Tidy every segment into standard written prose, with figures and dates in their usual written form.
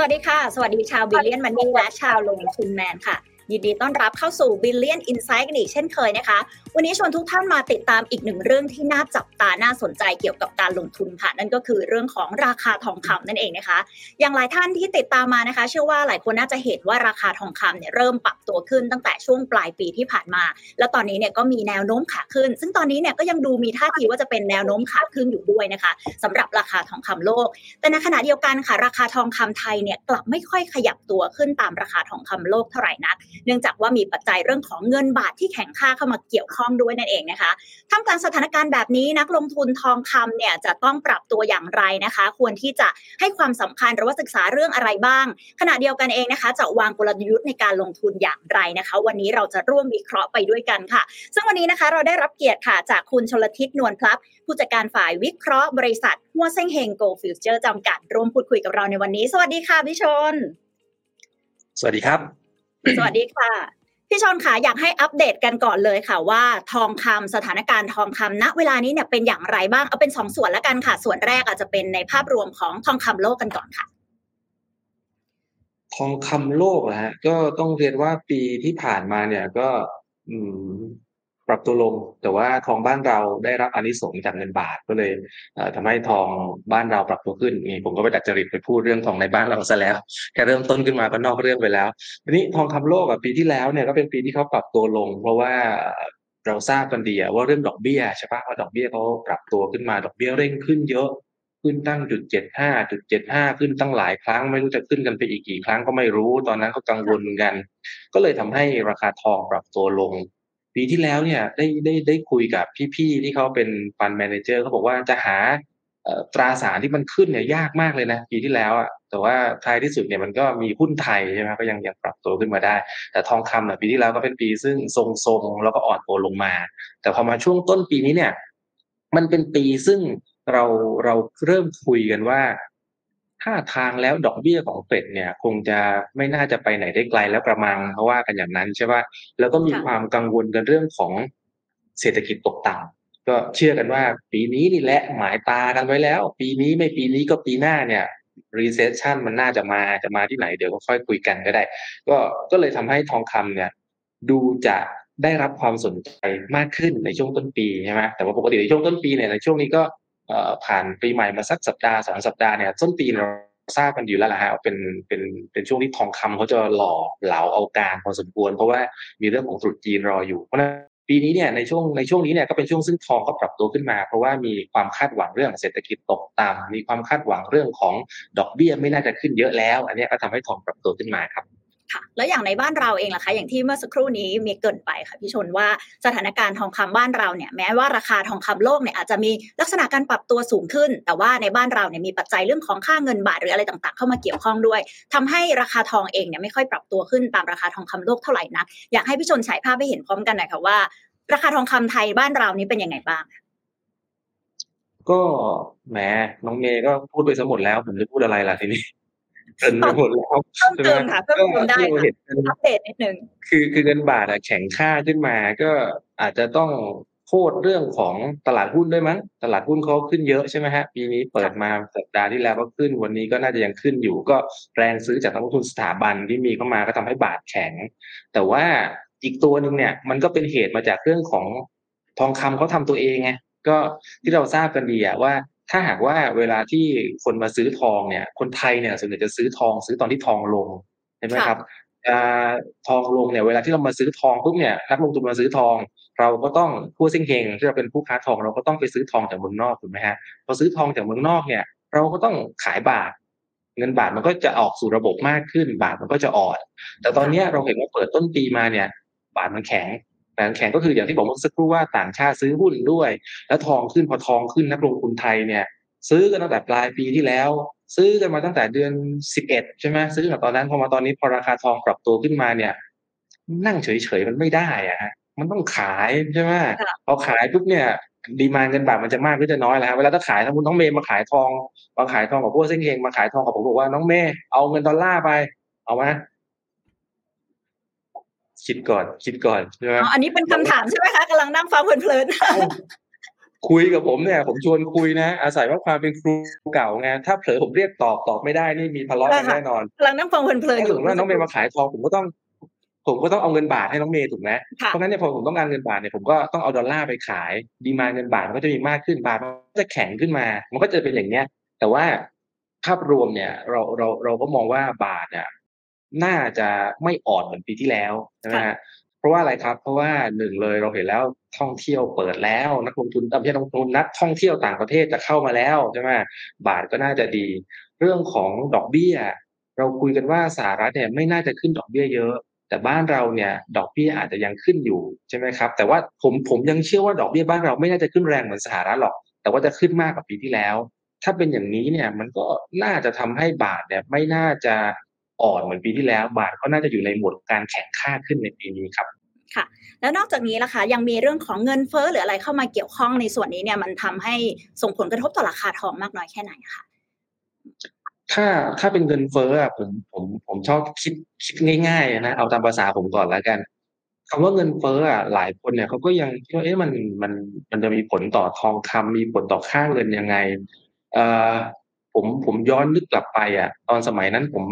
สวัสดีค่ะสวัสดีชาว Billion Money และชาวลงทุนแมนค่ะยินดีต้อนรับเข้าสู่ Billion Insight กันอีกเช่นเคยนะคะวันนี้ชวนทุกท่านมาติดตามอีกหนึ่งเรื่องที่น่าจับตาน่าสนใจเกี่ยวกับการลงทุนค่ะนั่นก็คือเรื่องของราคาทองคำนั่นเองนะคะอย่างหลายท่านที่ติดตามมานะคะเชื่อว่าหลายคนน่าจะเห็นว่าราคาทองคำเนี่ยเริ่มปรับตัวขึ้นตั้งแต่ช่วงปลายปีที่ผ่านมาแล้วตอนนี้เนี่ยก็มีแนวโน้มขาขึ้นซึ่งตอนนี้เนี่ยก็ยังดูมีท่าทีว่าจะเป็นแนวโน้มขาขึ้นอยู่ด้วยนะคะสำหรับราคาทองคำโลกแต่ในขณะเดียวกันค่ะราคาทองคำไทยเนี่ยกลับไม่ค่อยขยับตัวขึ้นตามราคาทองคำโลกเท่าไหร่นักเนื่องจากว่ามีปัจจัยเรื่องของเงินบาทที่แข็งค่าเข้ามาเกี่ยวข้องด้วยนั่นเองนะคะท่ามกลางสถานการณ์แบบนี้นักลงทุนทองคำเนี่ยจะต้องปรับตัวอย่างไรนะคะควรที่จะให้ความสำคัญหรือว่าศึกษาเรื่องอะไรบ้างขณะเดียวกันเองนะคะจะวางกลยุทธ์ในการลงทุนอย่างไรนะคะวันนี้เราจะร่วมวิเคราะห์ไปด้วยกันค่ะซึ่งวันนี้นะคะเราได้รับเกียรติค่ะจากคุณชลทิศนวลพลับผู้จัดการฝ่ายวิเคราะห์บริษัทฮั่วเซ็งเฮงโกลด์ฟิวเจอร์จำกัดร่วมพูดคุยกับเราในวันนี้สวัสดีค่ะพี่ชลสวัสดีครับสวัสดีค่ะพี่ชลค่ะอยากให้อัปเดตกันก่อนเลยค่ะว่าทองคำสถานการณ์ทองคำณเวลานี้เนี่ยเป็นอย่างไรบ้างเอาเป็น2ส่วนละกันค่ะส่วนแรกอาจจะเป็นในภาพรวมของทองคำโลกกันก่อนค่ะทองคำโลกนะฮะก็ต้องเรียนว่าปีที่ผ่านมาเนี่ยก็ปรับตัวลงแต่ว่าทองบ้านเราได้รับอานิสงส์จากเงินบาทก็เลยทำให้ทองบ้านเราปรับตัวขึ้นนี่ผมก็ไปดัดจริตไปพูดเรื่องทองในบ้านเราซะแล้วแค่เริ่มต้นขึ้นมาก็นอกเรื่องไปแล้วทีนี้ทองคำโลกปีที่แล้วเนี่ยก็เป็นปีที่เขาปรับตัวลงเพราะว่าเราทราบกันดีว่าเรื่องดอกเบี้ยใช่ปะว่าดอกเบี้ยเขาปรับตัวขึ้นมาดอกเบี้ยเร่งขึ้นเยอะขึ้นตั้ง 0.75 ขึ้นตั้งหลายครั้งไม่รู้จะขึ้นกันไปอีกกี่ครั้งก็ไม่รู้ตอนนั้นเขากังวลกันก็เลยทำให้ราคาทองปรับตัวลงปีที่แล้วเนี่ยได้คุยกับพี่ๆที่เขาเป็นฟันแมเนเจอร์เขาบอกว่าจะหาตราสารที่มันขึ้นเนี่ยยากมากเลยนะปีที่แล้วอ่ะแต่ว่าท้ายที่สุดเนี่ยมันก็มีหุ้นไทยใช่ไหมก็ยังปรับตัวขึ้นมาได้แต่ทองคำเนี่ยปีที่แล้วก็เป็นปีซึ่งทรงๆแล้วก็อ่อนตัวลงมาแต่พอมาช่วงต้นปีนี้เนี่ยมันเป็นปีซึ่งเราเริ่มคุยกันว่าท่าทางแล้วดอกเบี้ยของเฟดเนี่ยคงจะไม่น่าจะไปไหนได้ไกลแล้วประมาณเพราะว่ากันอย่างนั้นใช่ป่ะแล้วก็มีความกังวลกันเรื่องของเศรษฐกิจตกต่ำก็เชื่อกันว่าปีนี้นี่แหละหมายตากันไว้แล้วปีนี้ไม่ปีนี้ก็ปีหน้าเนี่ย recession มันน่าจะมาที่ไหนเดี๋ยวก็ค่อยคุยกันก็ได้ก็เลยทำให้ทองคำเนี่ยดูจะได้รับความสนใจมากขึ้นในช่วงต้นปีใช่ไหมแต่ว่าปกติในช่วงต้นปีเนี่ยในช่วงนี้ก็ผ่านปีใหม่มาสักสัปดาห์2สัปดาห์เนี่ยต้นปีเราทราบกันอยู่แล้วล่ะฮะเป็นช่วงที่ทองคำเขาจะหล่อเหลาเอาการพอสมควรเพราะว่ามีเรื่องของตรุษจีนรออยู่เพราะฉะนั้นปีนี้เนี่ยในช่วงนี้เนี่ยก็เป็นช่วงซึ่งทองก็ปรับตัวขึ้นมาเพราะว่ามีความคาดหวังเรื่องเศรษฐกิจตกต่ำมีความคาดหวังเรื่องของดอกเบี้ยไม่น่าจะขึ้นเยอะแล้วอันนี้ก็ทำให้ทองปรับตัวขึ้นมาครับค่ะแล้วอย่างในบ้านเราเองล่ะคะอย่างที่เมื่อสักครู่นี้มีเกริ่นไปค่ะพี่ชลว่าสถานการณ์ทองคำบ้านเราเนี่ยแม้ว่าราคาทองคำโลกเนี่ยอาจจะมีลักษณะการปรับตัวสูงขึ้นแต่ว่าในบ้านเราเนี่ยมีปัจจัยเรื่องของค่าเงินบาทหรืออะไรต่างๆเข้ามาเกี่ยวข้องด้วยทำให้ราคาทองเองเนี่ยไม่ค่อยปรับตัวขึ้นตามราคาทองคำโลกเท่าไหร่นักอยากให้พี่ชลฉายภาพให้เห็นพร้อมกันหน่อยค่ะว่าราคาทองคำไทยบ้านเรานี้เป็นยังไงบ้างก็แหมน้องเมย์ก็พูดไปซะหมดแล้วผมจะพูดอะไรล่ะทีนี้เป็นหมดแล้วใช่ไหมค่ะก็ได้ค่ะอัปเดตนิดนึงคือเงินบาทแข็งค่าขึ้นมาก็อาจจะต้องโทษเรื่องของตลาดหุ้นด้วยมั้งตลาดหุ้นเขาขึ้นเยอะใช่ไหมฮะปีนี้เปิดมาสัปดาห์ที่แล้วก็ขึ้นวันนี้ก็น่าจะยังขึ้นอยู่ก็แรงซื้อจากนักลงทุนสถาบันที่มีเข้ามาก็ทำให้บาทแข็งแต่ว่าอีกตัวนึงเนี่ยมันก็เป็นเหตุมาจากเรื่องของทองคำเขาทำตัวเองไงก็ที่เราทราบกันดีว่าถ้าหากว่าเวลาที่คนมาซื้อทองเนี่ยคนไทยเนี่ยส่วนใหญ่จะซื้อทองซื้อตอนที่ทองลงใช่ไหมครับทองลงเนี่ยเวลาที่เรามาซื้อทองปุ๊บเนี่ยนักลงทุนมาซื้อทองเราก็ต้องผู้เซ็งเฮงที่เราเป็นผู้ค้าทองเราก็ต้องไปซื้อทองจากเมืองนอกถูกไหมฮะพอซื้อทองจากเมืองนอกเนี่ยเราก็ต้องขายบาทเงินบาทมันก็จะออกสู่ระบบมากขึ้นบาทมันก็จะอ่อนแต่ตอนนี้เราเห็นว่าเปิดต้นปีมาเนี่ยบาทมันแข็งก็คืออย่างที่บอกเมื่อสักครู่ว่าต่างชาติซื้อหุ้นด้วยแล้วทองขึ้นพอทองขึ้นนักลงทุนไทยเนี่ยซื้อกันตั้งแต่ปลายปีที่แล้วซื้อกันมาตั้งแต่เดือน11ใช่ไหมซื้อกันตอนนั้นพอมาตอนนี้พอราคาทองปรับตัวขึ้นมาเนี่ยนั่งเฉยๆมันไม่ได้อะฮะมันต้องขายใช่ไหมพอขายปุ๊บเนี่ยดีมานด์เงินบาทมันจะมากหรือจะน้อยแล้วฮะเวลาถ้าขายถ้าคุณน้องเมย์มาขายทองกับพวกเส้นเองมาขายทองกับผมบอกว่าน้องเมย์เอาเงินดอลลาร์ไปเอามาคิดก่อนใช่ไหมอันนี้เป็นคำถามใช่ไหมคะกำลังนั่งฟังเพลิน คุยกับผมเนี่ยผมชวนคุยนะอาศัยว่าความเป็นครูเก่าไงถ้าเผลอผมเรียกตอบไม่ได้นี่มีทะเลาะกันแน่นอนกำลังนั่งฟังเพลินๆอยู่ว่าน้องเมย์มาขายทองผมก็ต้องเอาเงินบาทให้น้องเมย์ถูกไหมเพราะงั้นเนี่ยพอผมต้องการเงินบาทเนี่ยผมก็ต้องเอาดอลลาร์ไปขายดีมานด์เงินบาทมันก็จะมีมากขึ้นบาทมันจะแข็งขึ้นมามันก็จะเป็นอย่างเงี้ยแต่ว่าภาพรวมเนี่ยเราก็มองว่าบาทเนี่ยน่าจะไม่อ่อนเหมือนปีที่แล้วนะฮะเพราะว่าอะไรครับเพราะว่าหนึ่งเลยเราเห็นแล้วท่องเที่ยวเปิดแล้วนักลงทุนไม่ใช่นักลงทุนนักท่องเที่ยวต่างประเทศจะเข้ามาแล้วใช่ไหมบาทก็น่าจะดีเรื่องของดอกเบี้ยเราคุยกันว่าสหรัฐเนี่ยไม่น่าจะขึ้นดอกเบี้ยเยอะแต่บ้านเราเนี่ยดอกเบี้ยอาจจะยังขึ้นอยู่ใช่ไหมครับแต่ว่าผมยังเชื่อว่าดอกเบี้ยบ้านเราไม่น่าจะขึ้นแรงเหมือนสหรัฐหรอกแต่ว่าจะขึ้นมากกว่าปีที่แล้วถ้าเป็นอย่างนี้เนี่ยมันก็น่าจะทำให้บาทเนี่ยไม่น่าจะอ่อนเหมือนปีที่แล้วบาทก็น่าจะอยู่ในหมวดการแข่งข้าขึ้นในปีนี้ครับค่ะแล้วนอกจากนี้ล่ะคะยังมีเรื่องของเงินเฟ้อหรืออะไรเข้ามาเกี่ยวข้องในส่วนนี้เนี่ยมันทำให้ส่งผลกระทบต่อราคาทองมากน้อยแค่ไหนคะถ้าเป็นเงินเฟ้อผมชอบคิดง่ายๆนะเอาตามภาษาผมก่อนแล้วกันคำว่าเงินเฟ้อหลายคนเนี่ยเขาก็ยังคิดว่าเอ๊ะมันจะมีผลต่อทองคำมีผลต่อค่าเงินยังไงผมย้อนนึกกลับไปตอนสมัยนั้นผม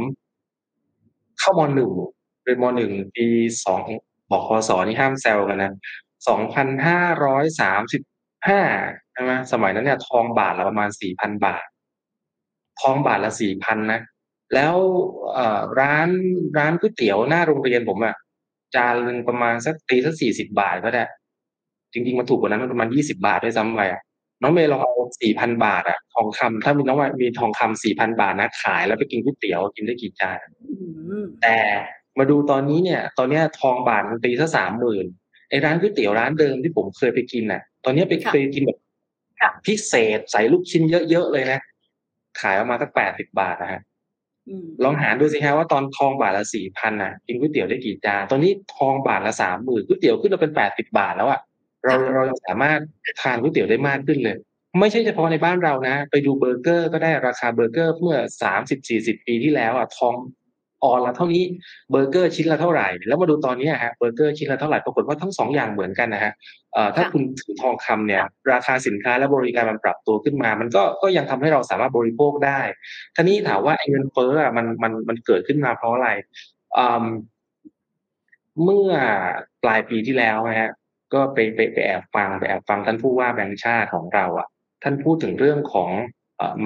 เข้าม.1 เรียนม.1 ปี2บอกคส.นี่ห้ามแซวกันนะ2535ใช่ไหมสมัยนั้นเนี่ยทองบาทละประมาณ 4,000 บาททองบาทละ 4,000 นะแล้วร้านก๋วยเตี๋ยวหน้าโรงเรียนผมจานนึงประมาณสัก40บาทก็ได้จริงๆมันถูกกว่านั้นมันประมาณ20บาทด้วยซ้ำไปน้องเมย์ลองเอา 4,000 บาททองคำถ้ามีน้องว่ามีทองคำ 4,000 บาทนะขายแล้วไปกินก๋วยเตี๋ยวกินได้กี่จานแต่มาดูตอนนี้เนี่ยตอนนี้ทองบาทมันตีซะ 30,000 ไอ้ร้านก๋วยเตี๋ยวร้านเดิมที่ผมเคยไปกินตอนนี้ไปเคยกินแบบพิเศษใส่ลูกชิ้นเยอะๆเลยนะขายออกมาสัก80บาทนะฮะลองหารดูสิฮะว่าตอนทองบาทละ 4,000 น่ะกินก๋วยเตี๋ยวได้กี่จานตอนนี้ทองบาทละ 30,000 ก๋วยเตี๋ยวขึ้นมาเป็น80บาทแล้วเราสามารถทานก๋วยเตี๋ยวได้มากขึ้นเลยไม่ใช่เฉพาะในบ้านเรานะไปดูเบอร์เกอร์ก็ได้ราคาเบอร์เกอร์เมื่อ 30-40 ปีที่แล้วทองออนละเท่านี้เบอร์เกอร์ชิ้นละเท่าไหร่แล้วมาดูตอนนี้ฮะเบอร์เกอร์ชิ้นละเท่าไหร่ปรากฏว่าทั้ง2อย่างเหมือนกันนะฮะถ้าคุณถือทองคำเนี่ยราคาสินค้าและบริการมันปรับตัวขึ้นมามันก็ยังทำให้เราสามารถบริโภคได้ทีนี้ถามว่าเงินเฟ้อมันเกิดขึ้นมาเพราะอะไรเมื่อปลายปีที่แล้วนะฮะก็ไปแอบฟังท่านผู้ว่าแบงก์ชาติของเราท่านพูดถึงเรื่องของ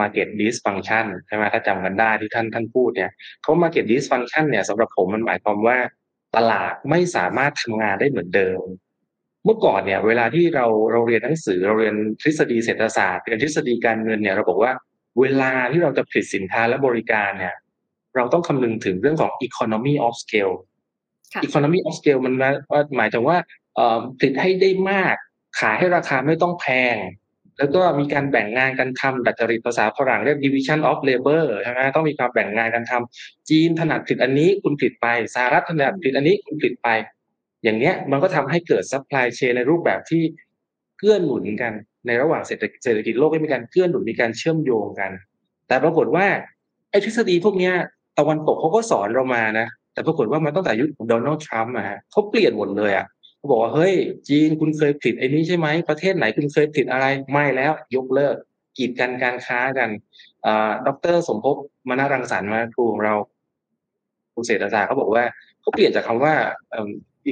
market dysfunction ใช่ไหมถ้าจำกันได้ที่ท่านพูดเนี่ยเขา market dysfunction เนี่ยสำหรับผมมันหมายความว่าตลาดไม่สามารถทำงานได้เหมือนเดิมเมื่อก่อนเนี่ยเวลาที่เราเรียนหนังสือเราเรียนทฤษฎีเศรษฐศาสตร์เรียนทฤษฎีการเงินเนี่ยเราบอกว่าเวลาที่เราจะผลิตสินค้าและบริการเนี่ยเราต้องคำนึงถึงเรื่องของ economy of scale economy of scale มันหมายถึงว่าผลิตให้ได้มากขายให้ราคาไม่ต้องแพงแล้วก็มีการแบ่งงานกันทำดัชนีภาษาฝรั่งเรียก division of labor ใช่ไหมต้องมีความแบ่งงานกันทำจีนถนัดผลิตอันนี้คุณผลิตไปสหรัฐถนัดผลิตอันนี้คุณผลิตไปอย่างเงี้ยมันก็ทำให้เกิด supply chain ในรูปแบบที่เกื้อหนุนกันในระหว่างเศรษฐกิจโลกให้มีการเกื้อหนุนมีการเชื่อมโยงกันแต่ปรากฏว่าไอ้ทฤษฎีพวกเนี้ยตะวันตกเขาก็สอนเรามานะแต่ปรากฏว่ามันตั้งแต่ยุคของโดนัลด์ทรัมป์เขาเปลี่ยนหมดเลยเขาบอกว่าเฮ้ยจีนคุณเคยผลิตไอ้นี้ใช่ไหมประเทศไหนคุณเคยผลิตอะไรไม่แล้วยกเลิกกีดกันการค้ากันดร.สมภพมณรังสรรค์มาครูของเราผู้เศรษฐศาสตร์เขาบอกว่าเขาเปลี่ยนจากคำว่า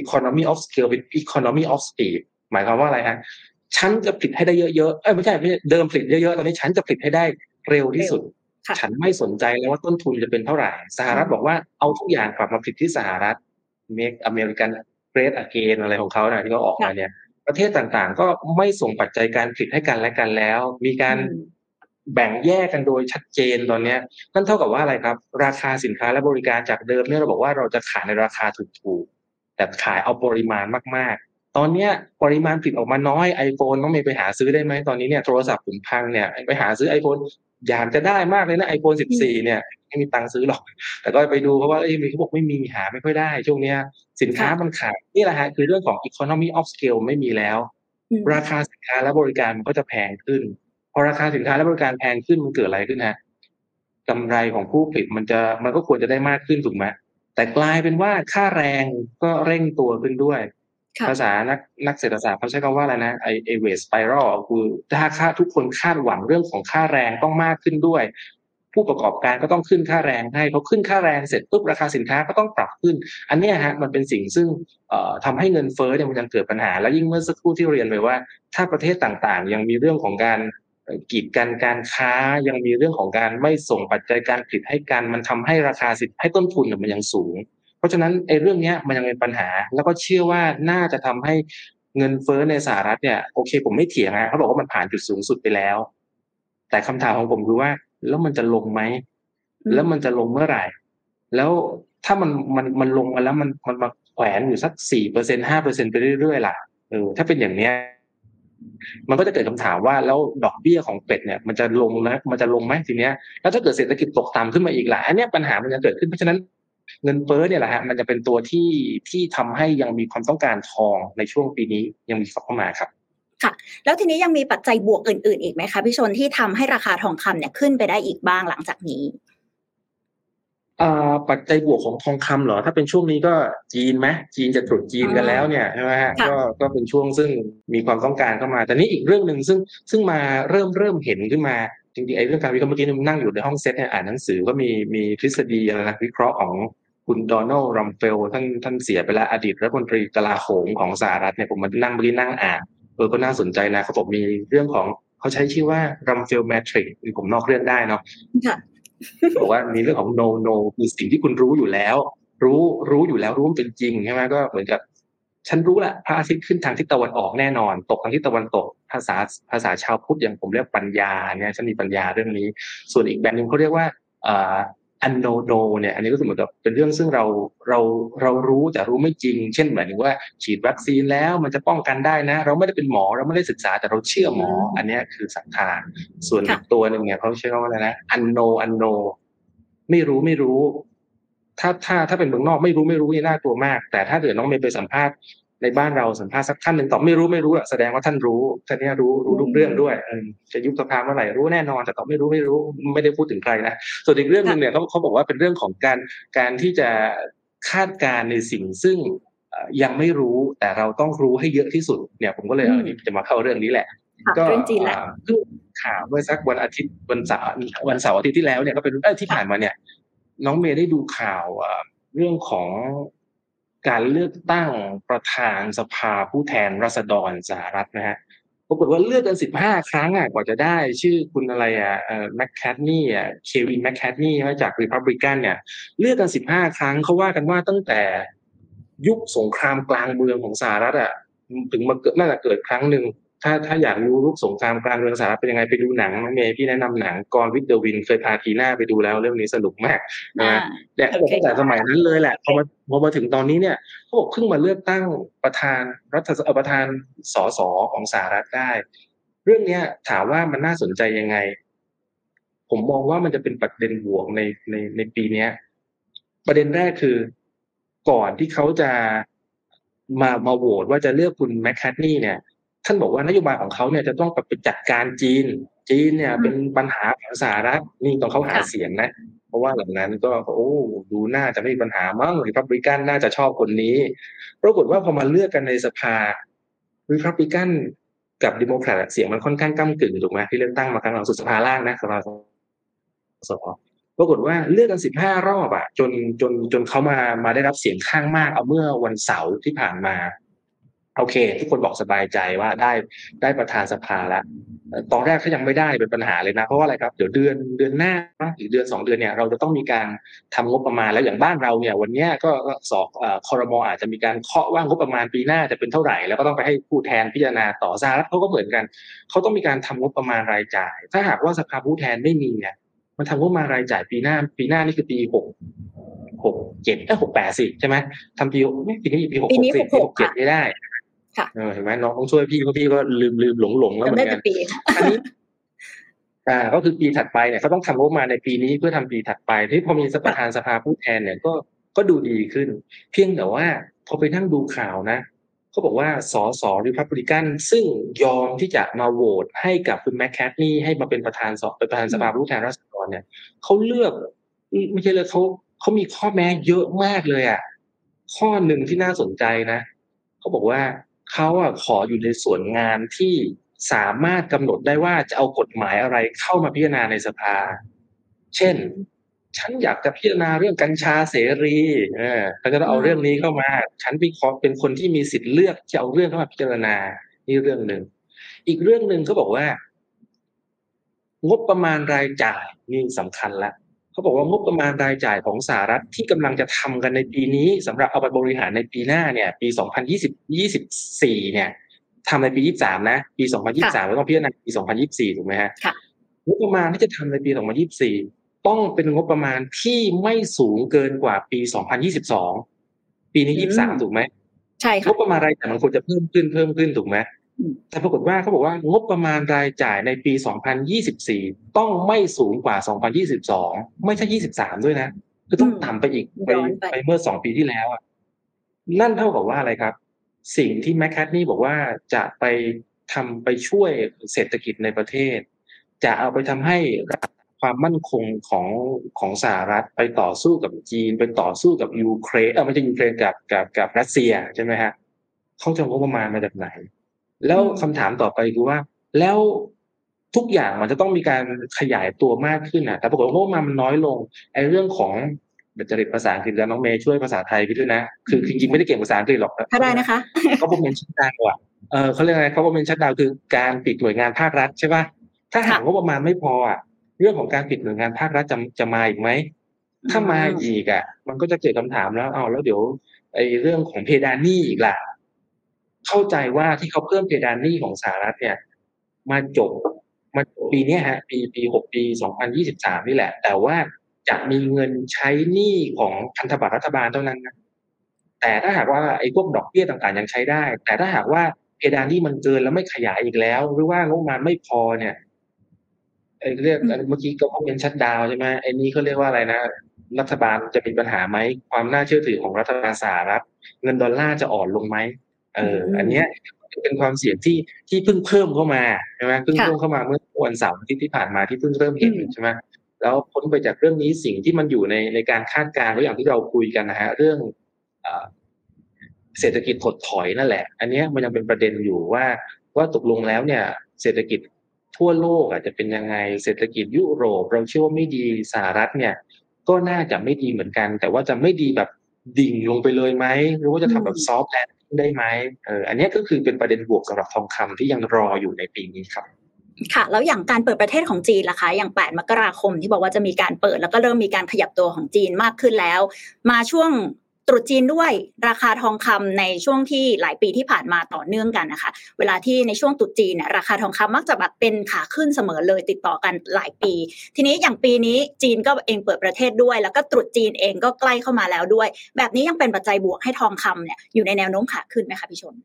economy of scale เป็น economy of speed หมายความว่าอะไรฮะฉันจะผลิตให้ได้เยอะๆไม่ใช่เดิมผลิตเยอะๆตอนนี้ฉันจะผลิตให้ได้เร็วที่สุดฉันไม่สนใจแล้วว่าต้นทุนจะเป็นเท่าไหร่สหรัฐบอกว่าเอาทุกอย่างกลับมาผลิตที่สหรัฐ make America great again อะไรของเขาที่เขาออกมาเนี่ยประเทศต่างๆก็ไม่ส่งปัจจัยการผลิตให้กันและกันแล้วมีการแบ่งแยกกันโดยชัดเจนตอนนี้นั่นเท่ากับว่าอะไรครับราคาสินค้าและบริการจากเดิมเนี่ยเราบอกว่าเราจะขายในราคาถูกๆแต่ขายเอาปริมาณมากๆตอนนี้ปริมาณผลิตออกมาน้อย iPhone น้องเมย์ไปหาซื้อได้ไหมตอนนี้เนี่ยโทรศัพท์ผมพังเนี่ยไปหาซื้อ iPhone อยากจะได้มากเลยนะ iPhone 14เนี่ยไม่มีตังค์ซื้อหรอกแต่ก็ไปดูเพราะว่ามีเขาบอกไม่มีหาไม่ค่อยได้ช่วงนี้สินค้ามันขาดนี่แหละฮะคือเรื่องของ economy of scale ไม่มีแล้วราคาสินค้าและบริการมันก็จะแพงขึ้นพอราคาสินค้าและบริการแพงขึ้นมันเกิดอะไรขึ้นฮะกำไรของผู้ผลิตมันก็ควรจะได้มากขึ้นถูกไหมแต่กลายเป็นว่าค่าแรงก็เร่งตัวขึ้นด้วย ภาษานักเศรษฐศาสตร์เขาใช้คำว่าอะไรนะไอเวสไพรอลคือถ้าค่าทุกคนคาดหวังเรื่องของค่าแรงต้องมากขึ้นด้วยผู้ประกอบการก็ต้องขึ้นค่าแรงให้เขาขึ้นค่าแรงเสร็จปุ๊บราคาสินค้าก็ต้องปรับขึ้นอันนี้ฮะมันเป็นสิ่งซึ่งทำให้เงินเฟ้อเนี่ยมันเกิดปัญหาแล้วยิ่งเมื่อสักครู่ที่เรียนไปว่าถ้าประเทศต่างๆยังมีเรื่องของการกีดกันการค้ายังมีเรื่องของการไม่ส่งปัจจัยการผลิตให้กันมันทำให้ราคาสินให้ต้นทุนมันยังสูงเพราะฉะนั้นไอ้เรื่องนี้มันยังเป็นปัญหาแล้วก็เชื่อว่าน่าจะทำให้เงินเฟ้อในสหรัฐเนี่ยโอเคผมไม่เถียงนะเขาบอกว่ามันผ่านจุดสูงสุดไปแล้วแต่คำถามของผมคือว่าแล้วมันจะลงไหมแล้วมันจะลงเมื่อไหร่แล้วถ้ามันลงมาแล้วมันมาแขวนอยู่สัก 4% 5% ไปเรื่อยๆล่ะถ้าเป็นอย่างเนี้ยมันก็จะเกิดคำถามว่าแล้วดอกเบี้ยของเป็ดเนี่ยมันจะลงนะมันจะลงไหมทีเนี้ยแล้วถ้าเกิดเศรษฐกิจตกต่ำขึ้นมาอีกล่ะอันนี้ปัญหามันจะเกิดขึ้นเพราะฉะนั้นเงินเฟ้อเนี่ยแหละฮะมันจะเป็นตัวที่ทำให้ยังมีความต้องการทองในช่วงปีนี้ยังมีเข้ามาครับค่ะแล้วทีนี้ยังมีปัจจัยบวกอื่นๆอีกไหมคะพี่ชนที่ทำให้ราคาทองคำเนี่ยขึ้นไปได้อีกบ้างหลังจากนี้ปัจจัยบวกของทองคำเหรอถ้าเป็นช่วงนี้ก็จีนไหมจีนจะตรุษจีนกันแล้วเนี่ยใช่ไหมฮะก็เป็นช่วงซึ่งมีความต้องการเข้ามาแต่นี่อีกเรื่องนึงซึ่งมาเริ่มเห็นขึ้นมาจริงๆไอ้เรื่องการวิเคราะห์เมื่อกี้นั่งอยู่ในห้องเซตเนี่ยอ่านหนังสือก็มีทฤษฎีอะไรนะวิเคราะห์ของคุณโดนัลด์รัมเฟลด์ท่านเสียไปแล้วอดีตรัฐมนตรีกลาโหมของสหรัฐเนี่ยผมมานั่งอ่านก็น่าสนใจนะเขาบอกมีเรื่องของเขาใช้ชื่อว่า Rumsfeld Matrix ผมนอกเรื่องได้เนาะค่ะบอกว่ามีเรื่องของ no คือสิ่งที่คุณรู้อยู่แล้วรู้อยู่แล้วรู้มันเป็นจริงใช่ไหมก็เหมือนกับฉันรู้แหละพระอาทิตย์ขึ้นทางทิศตะวันออกแน่นอนตกทางทิศตะวันตกภาษาชาวพุทธอย่างผมเรียกปัญญาเนี่ยฉันมีปัญญาเรื่องนี้ส่วนอีกแบบนึงเขาเรียกว่าunknown เนี่ยอันนี้ก็คือเหมือนกับเป็นเรื่องซึ่งเรารู้แต่รู้ไม่จริงเช่นหมายถึงว่าฉีดวัคซีนแล้วมันจะป้องกันได้นะเราไม่ได้เป็นหมอเราไม่ได้ศึกษาแต่เราเชื่อหมออันนี้คือศรัทธาส่วนอีกตัวนึงเนี่ยเขาเชื่อว่าอะไรนะ unknown ไม่รู้ถ้าเป็นเมืองนอกไม่รู้นี่น่ากลัวมากแต่ถ้าเกิดน้องเมย์ไปสัมภาษณ์ในบ้านเราสัมภาษณ์สักท่านนึงตอบไม่รู้แสดงว่าท่านรู้ท่านเนี่ยรู้ทุกเรื่องด้วยจะยุบสภาเมื่อไหร่รู้แน่นอนแต่ตอบไม่รู้ไม่ได้พูดถึงใครนะส่วนอีกเรื่องนึงเนี่ยเขาบอกว่าเป็นเรื่องของการที่จะคาดการณ์ในสิ่งซึ่งยังไม่รู้แต่เราต้องรู้ให้เยอะที่สุดเนี่ยผมก็เลยจะมาเข้าเรื่องนี้แหละก็คือข่าวเมื่อสักวันอาทิตย์วันเสาร์อาทิตย์ที่แล้วเนี่ยก็เป็นที่ผ่านมาเนี่ยน้องเมย์ได้ดูข่าวเรื่องของการเลือกตั้งประธานสภาผู้แทนราษฎรสหรัฐนะฮะปรากฏว่าเลือกกัน15ครั้งกว่าจะได้ชื่อคุณอะไรแมคแคทนี่เควินแมคแคทนี่มาจากรีพับลิกันเนี่ยเลือกกัน15ครั้งเขาว่ากันว่าตั้งแต่ยุคสงครามกลางเมืองของสหรัฐถึงมาเกิดน่าจะเกิดครั้งหนึ่งถ้าอยากรู้ยุคสงครามกลางเมืองสหรัฐเป็นยังไงไปดูหนังน้องเมย์พี่แนะนำหนัง Gone with the Wind เคยพาทีน่าไปดูแล้วเรื่องนี้สนุกมากนะแต่ตั้งแต่สมัยนั้นเลยแหละพอมาถึงตอนนี้เนี่ยเขาบอกเพิ่งมาเลือกตั้งประธานสสของสหรัฐได้เรื่องนี้ถามว่ามันน่าสนใจยังไงผมมองว่ามันจะเป็นประเด็นบวกในปีนี้ประเด็นแรกคือก่อนที่เขาจะมาโหวตว่าจะเลือกคุณแมคแคทนี่เนี่ยท่านบอกว่านโยบายของเขาเนี่ยจะต้องไปจัดการจีนเนี่ยเป็นปัญหาของสหรัฐนี่ตอนเขาหาเสียงนะเพราะว่าหลังนั้นก็ดูน่าจะไม่มีปัญหามั้งรีพับลิกันน่าจะชอบคนนี้ปรากฏว่าพอมาเลือกกันในสภารีพับลิกันกับเดโมแครตเสียงมันค่อนข้างก้ำกึ่งถูกไหมที่เลือกตั้งมาครั้งล่าสุดสภาล่างนะสภาสภปรากฏว่าเลือกกัน15รอบจนเขามาได้รับเสียงข้างมากเอาเมื่อวันเสาร์ที่ผ่านมาโอเคทุกคนบอกสบายใจว่าได้ประธานสภาแล้วตอนแรกก็ยังไม่ได้เป็นปัญหาเลยนะเพราะว่าอะไรครับเดี๋ยวเดือนหน้าหรือเดือน2เดือนเนี่ยเราจะต้องมีการทำงบประมาณแล้วอย่างบ้านเราเนี่ยวันนี้ก็สอบครม.อาจจะมีการเคาะว่างงบประมาณปีหน้าจะเป็นเท่าไหร่แล้วก็ต้องไปให้ผู้แทนพิจารณาต่อสหรัฐเขาก็เหมือนกันเขาต้องมีการทำงบประมาณรายจ่ายถ้าหากว่าสภาผู้แทนไม่มีเนี่ยมันทำงบประมาณรายจ่ายปีหน้านี่คือปี68สิใช่ไหมทำปีไม่ปีนี้ปี67ไม่ได้เห็นไหมน้องต้องช่วยพี่เพราะพี่ก็ลืมหลงแล้วเหมือนกันอันนี้ก็คือปีถัดไปเนี่ยเขาต้องทำงบมาในปีนี้เพื่อทำปีถัดไปที่พอมีประธานสภาผู้แทนเนี่ยก็ดูดีขึ้นเพียงแต่ว่าพอไปนั่งดูข่าวนะเขาบอกว่าสสรีพับลิกันซึ่งยอมที่จะมาโหวตให้กับคุณแมคแคทนี่ให้มาเป็นประธานสภาผู้แทนราษฎรเนี่ยเขาเลือกไม่ใช่เลยเขามีข้อแม้เยอะมากเลยอ่ะข้อหนึ่งที่น่าสนใจนะ เขาบอกว่าเขาขออยู่ในส่วนงานที่สามารถกำหนดได้ว่าจะเอากฎหมายอะไรเข้ามาพิจารณาในสภาเช่นฉันอยากจะพิจารณาเรื่องกัญชาเสรีแล้วก็เอาเรื่องนี้เข้ามาฉันวิเคราะห์เป็นคนที่มีสิทธิ์เลือกจะเอาเรื่องเข้ามาพิจารณานี่เรื่องนึงอีกเรื่องนึงเขาบอกว่างบประมาณรายจ่ายนี่สำคัญละเขาบอกว่างบประมาณรายจ่ายของสหรัฐที่กำลังจะทำกันในปีนี้สำหรับเอาไปบริหารในปีหน้าเนี่ยปี2024เนี่ยทำในปี23นะปี2023แล้วต้องพิจารณาปี2024ถูกไหมฮะงบประมาณที่จะทำในปี2024ต้องเป็นงบประมาณที่ไม่สูงเกินกว่าปี2022ปีนี้23ถูกไหมใช่ค่ะงบประมาณรายจ่ายมันควรจะเพิ่มขึ้นถูกไหมแต่ปรากฏว่าเขาบอกว่างบประมาณรายจ่ายในปี2024ต้องไม่สูงกว่า2022ไม่ใช่23ด้วยนะคือต้องต่ำไปอีกไปเมื่อ2ปีที่แล้วอ่ะนั่นเท่ากับว่าอะไรครับสิ่งที่แมคคาร์ทนี่บอกว่าจะไปทำไปช่วยเศรษฐกิจในประเทศจะเอาไปทำให้ความมั่นคงของสหรัฐไปต่อสู้กับจีนไปต่อสู้กับยูเครนไม่ใช่ยูเครนกับรัสเซียใช่ไหมฮะเขาจะงบประมาณมาจากไหนแล้วคำถามต่อไปคือว่าแล้วทุกอย่างมันจะต้องมีการขยายตัวมากขึ้นนะแต่ปรากฏว่างบประมาณมันน้อยลงไอ้เรื่องของบัจจริตภาษาอังกฤษแล้วน้องเมย์ช่วยภาษาไทยพี่ด้วยนะคือจริงๆไม่ได้เก่งภาษาอังกฤษหรอกก็ได้นะคะเขาบอกเป็นชัดดาวอ่ะเขาเรียกอะไรเขาบอกเป็นชัดดาวคือการปิดหน่วยงานภาครัฐใช่ป่ะถ้าหากงบประมาณไม่พออ่ะเรื่องของการปิดหน่วยงานภาครัฐจะมาอีกไหมถ้ามาอีกอ่ะมันก็จะเกิดคำถามแล้วเอาแล้วเดี๋ยวไอ้เรื่องของเพดานหนี้อีกล่ะเข้าใจว่าที่เขาเพิ่มเพดานหนี้ของสหรัฐเนี่ยมาจบปีนี้ฮะปี6ปี2023นี่แหละแต่ว่าจะมีเงินใช้หนี้ของพันธบัตรรัฐบาลเท่านั้นนะแต่ถ้าหากว่าไอ้พวกดอกเบี้ยต่างๆยังใช้ได้แต่ถ้าหากว่าเพดานหนี้มันเกินแล้วไม่ขยายอีกแล้วหรือว่างบประมาณไม่พอเนี่ยไอ้เรียกเมื่อกี้ก็เป็นชัตดาวน์ใช่ไหมไอ้นี่เขาเรียกว่าอะไรนะรัฐบาลจะมีปัญหาไหมความน่าเชื่อถือของรัฐบาลสหรัฐเงินดอลลาร์จะอ่อนลงไหมอันเนี้ยเป็นความเสี่ยงที่เพิ่งเพิ่มเข้ามาใช่ไหมเพิ่งเพิ่มเข้ามาเมื่อวันเสาร์ที่ผ่านมาที่เพิ่งเริ่มเห็นใช่ไหมแล้วพ้นไปจากเรื่องนี้สิ่งที่มันอยู่ในการคาดการณ์อย่างที่เราคุยกันนะฮะเรื่องเศรษฐกิจถดถอยนั่นแหละอันนี้มันยังเป็นประเด็นอยู่ว่าตกลงแล้วเนี่ยเศรษฐกิจทั่วโลกอาจจะเป็นยังไงเศรษฐกิจยุโรปเราเชื่อว่าไม่ดีสหรัฐเนี่ยก็น่าจะไม่ดีเหมือนกันแต่ว่าจะไม่ดีแบบดิ่งลงไปเลยไหมหรือว่าจะทำแบบซอฟต์แลนด์ได้ไหมอันนี้ก็คือเป็นประเด็นบวกสำหรับทองคำที่ยังรออยู่ในปีนี้ครับค่ะแล้วอย่างการเปิดประเทศของจีนล่ะคะอย่าง8มกราคมที่บอกว่าจะมีการเปิดแล้วก็เริ่มมีการขยับตัวของจีนมากขึ้นแล้วมาช่วงตรุษจีนด้วยราคาทองคำในช่วงที่หลายปีที่ผ่านมาต่อเนื่องกันนะคะเวลาที่ในช่วงตรุษจีนเนี่ยราคาทองคำมักจะแบบเป็นขาขึ้นเสมอเลยติดต่อกันหลายปีทีนี้อย่างปีนี้จีนก็เองเปิดประเทศด้วยแล้วก็ตรุษจีนเองก็ใกล้เข้ามาแล้วด้วยแบบนี้ยังเป็นปัจจัยบวกให้ทองคำเนี่ยอยู่ในแนวโน้มขาขึ้นไหมคะพี่ชน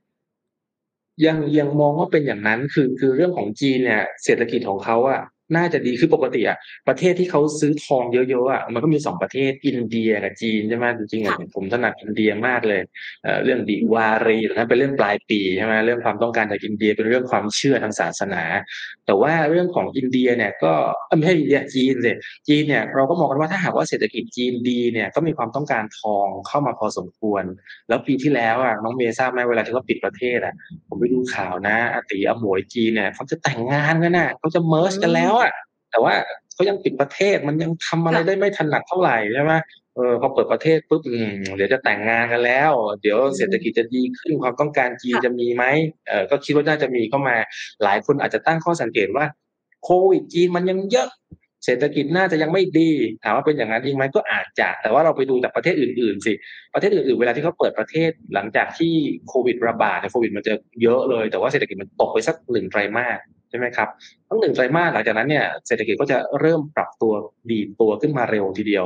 ยังมองว่าเป็นอย่างนั้นคือเรื่องของจีนเนี่ยเศรษฐกิจของเขาอ่ะน่าจะดีคือปกติอ่ะประเทศที่เขาซื้อทองเยอะๆอ่ะมันก็มี2ประเทศอินเดียกับจีนใช่ไหมจริงๆอ่ะผมถนัดอินเดียมากเลยเรื่องดิวารีนะเป็นเรื่องปลายปีใช่ไหมเรื่องความต้องการจากอินเดียเป็นเรื่องความเชื่อทางศาสนาแต่ว่าเรื่องของอินเดียเนี่ยก็ไม่ใช่อินเดียจีนเนี่ยเราก็มองกันว่าถ้าหากว่าเศรษฐกิจจีนดีเนี่ยก็มีความต้องการทองเข้ามาพอสมควรแล้วปีที่แล้วอ่ะน้องเมย์ทราบไหมเวลาที่เขาปิดประเทศอ่ะผมไปดูข่าวนะอาตีอโหยจีนเนี่ยเขาจะแต่งงานกันน่ะเขาจะเมิร์จกันแล้วแต่ว่าเขายังปิดประเทศมันยังทำอะไรได้ไม่ถนัดเท่าไหร่ใช่ไหมพอเปิดประเทศปุ๊บเดี๋ยวจะแต่งงานกันแล้วเดี๋ยวเศรษฐกิจจะดีขึ้นความต้องการจีนจะมีไหมก็คิดว่าน่าจะมีเข้ามาหลายคนอาจจะตั้งข้อสังเกตว่าโควิดจีนมันยังเยอะเศรษฐกิจน่าจะยังไม่ดีถามว่าเป็นอย่างนั้นจริงไหมก็อาจจะแต่ว่าเราไปดูจากประเทศอื่นๆสิประเทศอื่นๆเวลาที่เขาเปิดประเทศหลังจากที่โควิดระบาดโควิดมันจะเยอะเลยแต่ว่าเศรษฐกิจมันตกไปสัก1ไตรมาสใช่ไหมครับทั้ง1ไตรมาสหลังจากนั้นเนี่ยเศรษฐกิจก็จะเริ่มปรับตัวดีตัวขึ้นมาเร็วทีเดียว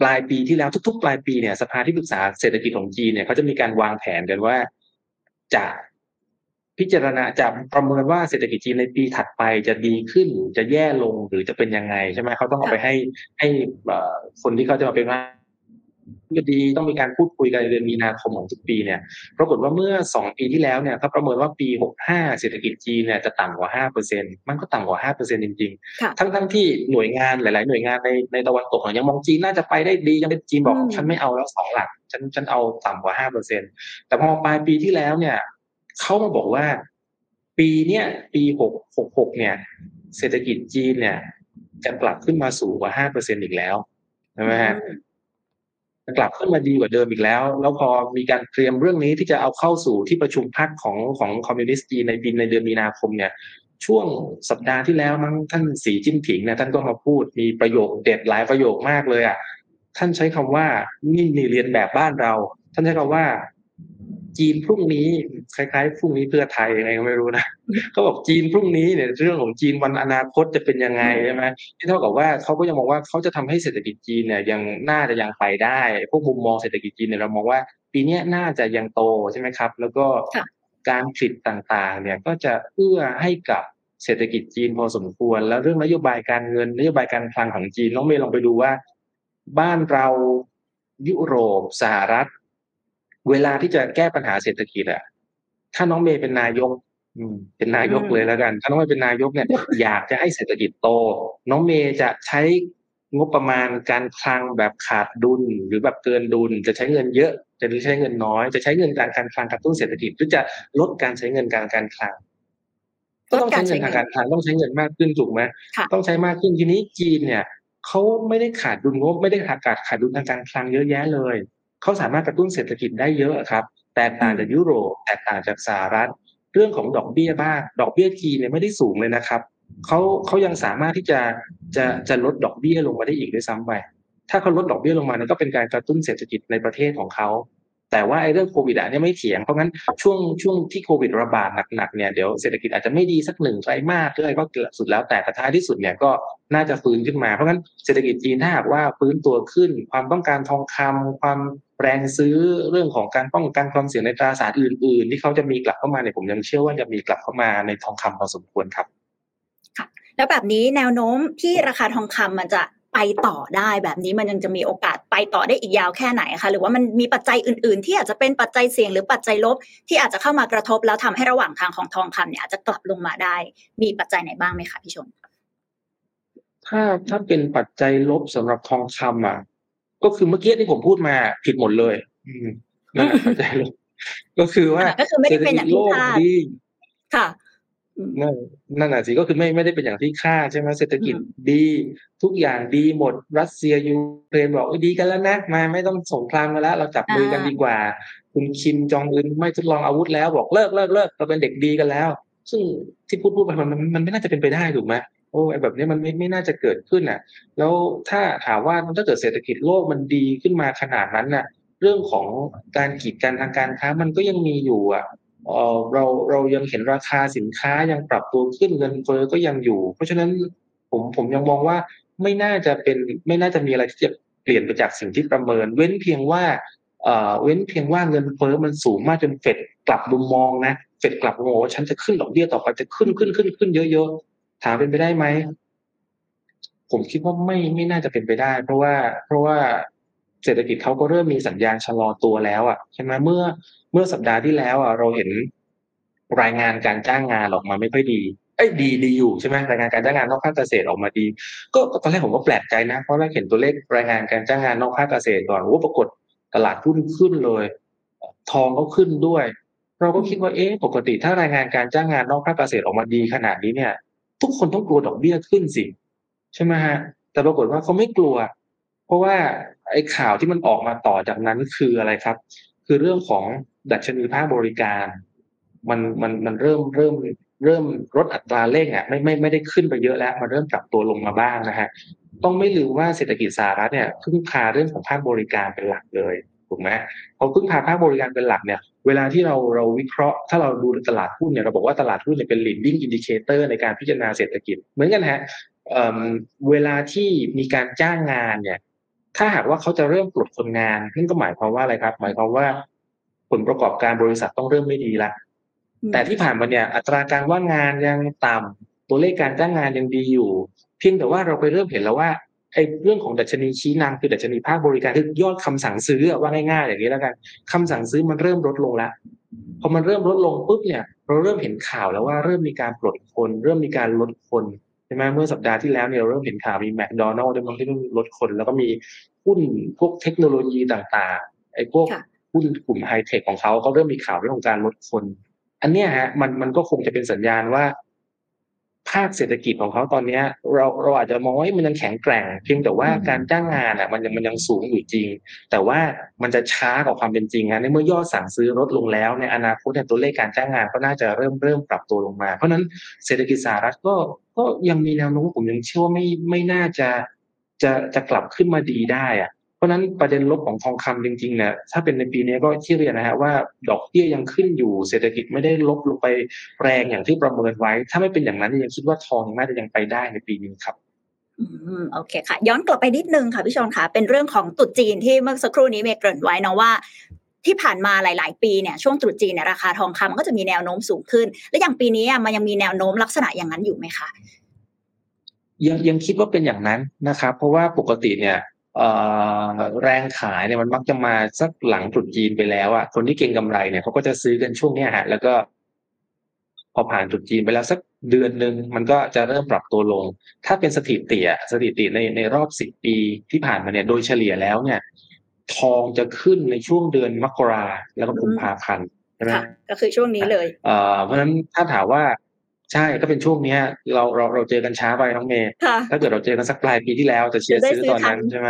ปลายปีที่แล้วทุกๆปลายปีเนี่ยสภาที่ปรึกษาเศรษฐกิจของจีนเนี่ยเขาจะมีการวางแผนกันว่าจะพิจารณาจะประเมินว่าเศรษฐกิจจีนในปีถัดไปจะดีขึ้นจะแย่ลงหรือจะเป็นยังไงใช่ไหมเขาต้องเอาไปให้คนที่เขาจะมาเป็น ฤษฎีต้องมีการพูดคุยกันเดือนมีนาคมของทุกปีเนี่ยปรากฏว่าเมื่อ2ปีที่แล้วเนี่ยเขาประเมินว่าปี65เศรษฐกิจจีนเนี่ยจะต่ำกว่า 5% มันก็ต่ำกว่า 5% จริงๆทั้งที่หน่วยงานหลายๆหน่วยงานในตะวันตกยังมองจีนน่าจะไปได้ดียังเป็นจีนบอกฉันไม่เอาแล้ว2หลักฉันเอาต่ำกว่า 5% แต่พอปลายปีที่แล้วเนี่ยเขามาบอกว่าปีเนี้ยปี66เนี่ยเศรษฐกิจจีนเนี่ยจะกลับขึ้นมาสูงกว่า 5% อีกแล้วใช่มั้ยฮะกลับขึ้นมาดีกว่าเดิมอีกแล้วแล้วพอมีการเตรียมเรื่องนี้ที่จะเอาเข้าสู่ที่ประชุมพรรคของคอมมิวนิสต์จีนในเดือนมีนาคมเนี่ยช่วงสัปดาห์ที่แล้วมั้งท่านสีจิ้นผิงเนี่ยท่านก็มาพูดมีประโยคเด็ดหลายประโยคมากเลยอ่ะท่านใช้คำว่านี่เรียนแบบบ้านเราท่านใช้คำว่าจีนพรุ่งนี้คล้ายๆพรุ่งนี้เพื่อไทยยังไงก็ไม่รู้นะเขาบอกจีนพรุ่งนี้เนี่ยเรื่องของจีนวันอนาคตจะเป็นยังไงใช่ไหมที่เท่ากับว่าเขาก็ยังมองว่าเขาจะทำให้เศรษฐกิจจีนเนี่ยยังน่าจะยังไปได้พวกมุมมองเศรษฐกิจจีนเนี่ยเรามองว่าปีนี้น่าจะยังโตใช่ไหมครับแล้วก็การผลิตต่างๆเนี่ยก็จะเอื้อให้กับเศรษฐกิจจีนพอสมควรแล้วเรื่องนโยบายการเงินนโยบายการคลังของจีนน้องเมย์ลองไปดูว่าบ้านเรายุโรปสหรัฐเวลาที่จะแก้ปัญหาเศรษฐกิจอะถ้าน้องเมย์เป็นนายกเป็นนายกเลยแล้วกันถ้าน้องเมย์เป็นนายกเนี่ยอยากจะให้เศรษฐกิจโตน้องเมย์จะใช้งบประมาณการคลังแบบขาดดุลหรือแบบเกินดุลจะใช้เงินเยอะจะใช้เงินน้อยจะใช้เงินทางการคลังกระตุ้นเศรษฐกิจหรือจะลดการใช้เงินทางการคลังก็ต้องใช้เงินทางการคลังต้องใช้เงินมากขึ้นถูกไหมต้องใช้มากขึ้นทีนี้จีนเนี่ยเขาไม่ได้ขาดดุลงบไม่ได้ขาดดุลทางการคลังเยอะแยะเลยเขาสามารถกระตุ้นเศรษฐกิจได้เยอะครับแตกต่างจากยุโรปแตกต่างจากสหรัฐเรื่องของดอกเบี้ยบ้างดอกเบี้ยจีนเนี่ยไม่ได้สูงเลยนะครับเขายังสามารถที่จะลดดอกเบี้ยลงมาได้อีกด้วยซ้ำไปถ้าเขาลดดอกเบี้ยลงมาเนี่ยก็เป็นการกระตุ้นเศรษฐกิจในประเทศของเขาแต่ว่าไอ้เรื่องโควิดอ่ะเนี่ยไม่เถียงเพราะงั้นช่วงที่โควิดระบาดหนักๆเนี่ยเดี๋ยวเศรษฐกิจอาจจะไม่ดีสักหนึ่งไตรมาสเลยก็สุดแล้วแต่ท้ายที่สุดเนี่ยก็น่าจะฟื้นขึ้นมาเพราะงั้นเศรษฐกิจจีนถ้าหากว่าฟื้นตัวขึ้นความต้องการทองคำความแรงซื้อเรื่องของการป้องกันความเสี่ยงในตราสารอื่นๆที่เขาจะมีกลับเข้ามาเนี่ยผมยังเชื่อว่าจะมีกลับเข้ามาในทองคำพอสมควรครับค่ะแล้วแบบนี้แนวโน้มที่ราคาทองคำมันจะไปต่อได้แบบนี้มันยังจะมีโอกาสไปต่อได้อีกยาวแค่ไหนคะหรือว่ามันมีปัจจัยอื่นๆที่อาจจะเป็นปัจจัยเสี่ยงหรือปัจจัยลบที่อาจจะเข้ามากระทบแล้วทำให้ระหว่างทางของทองคำเนี่ยอาจจะกลับลงมาได้มีปัจจัยไหนบ้างไหมคะพี่ชนถ้าเป็นปัจจัยลบสำหรับทองคำอ่ะก็คือเมื่อกี้ที่ผมพูดมาผิดหมดเลยนั่นแหละปัจจัยลบก็คือว่าไม่ได้เป็นอย่างที่คาดค่ะนั่นน่ะสิก็คือไม่ได้เป็นอย่างที่คาดใช่ไหมเศรษฐกิจดีทุกอย่างดีหมดรัสเซียยูเครนบอกดีกันแล้วนะมาไม่ต้องสงครามกันแล้วเราจับมือกันดีกว่าคุณคิมจองอึนไม่ทดลองอาวุธแล้วบอกเลิกเราเป็นเด็กดีกันแล้วซึ่งที่พูดไปมันไม่น่าจะเป็นไปได้ถูกไหมโอ้แบบนี้มันไม่น่าจะเกิดขึ้นอ่ะแล้วถ้าถามว่าถ้าเกิดเศรษฐกิจโลกมันดีขึ้นมาขนาดนั้นน่ะเรื่องของการกีดกันทางการค้ามันก็ยังมีอยู่อ่ะเรายังเห็นราคาสินค้ายังปรับตัวขึ้นเงินเฟ้อก็ยังอยู่เพราะฉะนั้นผมยังมองว่าไม่น่าจะมีอะไรที่จะเปลี่ยนไปจากสิ่งที่ประเมินเว้นเพียงว่าเงินเฟ้อมันสูงมากจนเฟดกลับมุมมองนะเฟดกลับมองว่าฉันจะขึ้นดอกเบี้ยต่อไปจะขึ้นเยอะๆถามเป็นไปได้ไหมผมคิดว่าไม่น่าจะเป็นไปได้เพราะว่าเศรษฐกิจเขาก็เริ่มมีสัญญาณชะลอตัวแล้วอ่ะใช่ไหมเมื่อสัปดาห์ที่แล้วอ่ะเราเห็นรายงานการจ้างงานออกมาไม่ค่อยดีดีอยู่ใช่ไหมรายงานการจ้างงานนอกภาคเกษตรออกมาดีก็ตอนแรกผมก็แปลกใจนะเพราะว่าเห็นตัวเลขรายงานการจ้างงานนอกภาคเกษตรก่อนว่าปรากฏตลาดหุ้นขึ้นเลยทองก็ขึ้นด้วยเราก็คิดว่าปกติถ้ารายงานการจ้างงานนอกภาคเกษตรออกมาดีขนาดนี้เนี่ยทุกคนต้องกลัวดอกเบี้ยขึ้นสิใช่ไหมฮะแต่ปรากฏว่าเขาไม่กลัวเพราะว่าไอ้ข่าวที่มันออกมาต่อจากนั้นคืออะไรครับคือเรื่องของดัชนีภาคบริการมันเริ่มลดอัตราเร่งอ่ะไม่ได้ขึ้นไปเยอะแล้วมันเริ่มปรับตัวลงมาบ้างนะฮะต้องไม่ลืมว่าเศรษฐกิจสหรัฐเนี่ยพึ่งพาเรื่องของภาคบริการเป็นหลักเลยถูกไหมพอพึ่งพาภาคบริการเป็นหลักเนี่ยเวลาที่เราวิเคราะห์ถ้าเราดูตลาดหุ้นเนี่ยเราบอกว่าตลาดหุ้นเนี่ยเป็น leading indicator ในการพิจารณาเศรษฐกิจเหมือนกันฮะเวลาที่มีการจ้างงานเนี่ยถ้าหากว่าเขาจะเริ่มปลดคนงานนั่นก็หมายความว่าอะไรครับหมายความว่าผลประกอบการบริษัทต้องเริ่มไม่ดีละแต่ที่ผ่านมาเนี่ยอัตราการว่างงานยังต่ำตัวเลขการจ้างงานยังดีอยู่เพียงแต่ว่าเราไปเริ่มเห็นแล้วว่า ไอ้เรื่องของดัชนีชี้นำคือดัชนีภาคบริการคือยอดคำสั่งซื้อว่าง่ายๆอย่างนี้แล้วกันคำสั่งซื้อมันเริ่มลดลงแล้วพอมันเริ่มลดลงปุ๊บเนี่ยเราเริ่มเห็นข่าวแล้วว่าเริ่มมีการปลดคนเริ่มมีการลดคนใช่ไหมเมื่อสัปดาห์ที่แล้วเนี่ยเราเริ่มเห็นข่าวมีแมคโดนัลด์เริ่มที่ต้องลดคนแล้วก็มีหุ้นพวกเทคโนโลยีต่างๆไอ้พวกหุ้นกลุ่มไฮเทคของเขาเริ่มมีข่าวเรื่องของการลดคนอันเนี้ยฮะมันก็คงจะเป็นสัญญาณว่าภาคเศรษฐกิจของเขาตอนนี้เราอาจจะมองว่ามันยังแข็งแกร่งเพียงแต่ว่าการจ้างงานอ่ะมันยังสูงอยู่จริงแต่ว่ามันจะช้ากว่าความเป็นจริงนะในเมื่อยอดสั่งซื้อลดลงแล้วในอนาคตเนี่ยตัวเลขการจ้างงานก็น่าจะเริ่มปรับตัวลงมาเพราะนั้นเศรษฐกิจสหรัฐก็ยังมีแนวโน้มผมยังเชื่อว่าไม่น่าจะกลับขึ้นมาดีได้อ่ะเพราะนั้นประเด็นลบของทองคำจริงๆเนี่ยถ้าเป็นในปีนี้ก็ที่เรียนนะฮะว่าดอกเบี้ยยังขึ้นอยู่เศรษฐกิจไม่ได้ลบลงไปแรงอย่างที่ประเมินไว้ถ้าไม่เป็นอย่างนั้นยังคิดว่าทองน่าจะยังไปได้ในปีนี้ครับโอเคค่ะย้อนกลับไปนิดนึงค่ะพี่ชอนค่ะเป็นเรื่องของตรุษจีนที่เมื่อสักครู่นี้เมย์เกริ่นไว้เนาะว่าที่ผ่านมาหลายๆปีเนี่ยช่วงตรุษจีนเนี่ยราคาทองคำมันก็จะมีแนวโน้มสูงขึ้นและอย่างปีนี้มันยังมีแนวโน้มลักษณะอย่างนั้นอยู่ไหมคะยังคิดว่าเป็นอย่างนั้นนะครับเพราะว่าปกติเนี่ยแรงขายเนี่ยมันมักจะมาสักหลังตรุษจีนไปแล้วอ่ะคนที่เก็งกำไรเนี่ยเขาก็จะซื้อกันช่วงนี้ฮะแล้วก็พอผ่านตรุษจีนไปแล้วสักเดือนนึงมันก็จะเริ่มปรับตัวลงถ้าเป็นสถิติในรอบ10ปีที่ผ่านมาเนี่ยโดยเฉลี่ยแล้วเนี่ยทองจะขึ้นในช่วงเดือนมกราแล้วก็กุมภาพันธ์ใช่ไหมก็คือช่วงนี้เลยเพราะฉะนั้นถ้าถามว่าใช่ก็เป็นช่วงนี้เราเจอกันช้าไปน้องเมย์ถ้าเกิดเราเจอกันสักปลายปีที่แล้วจะเชียร์ซื้อตอนนั้นใช่ไหม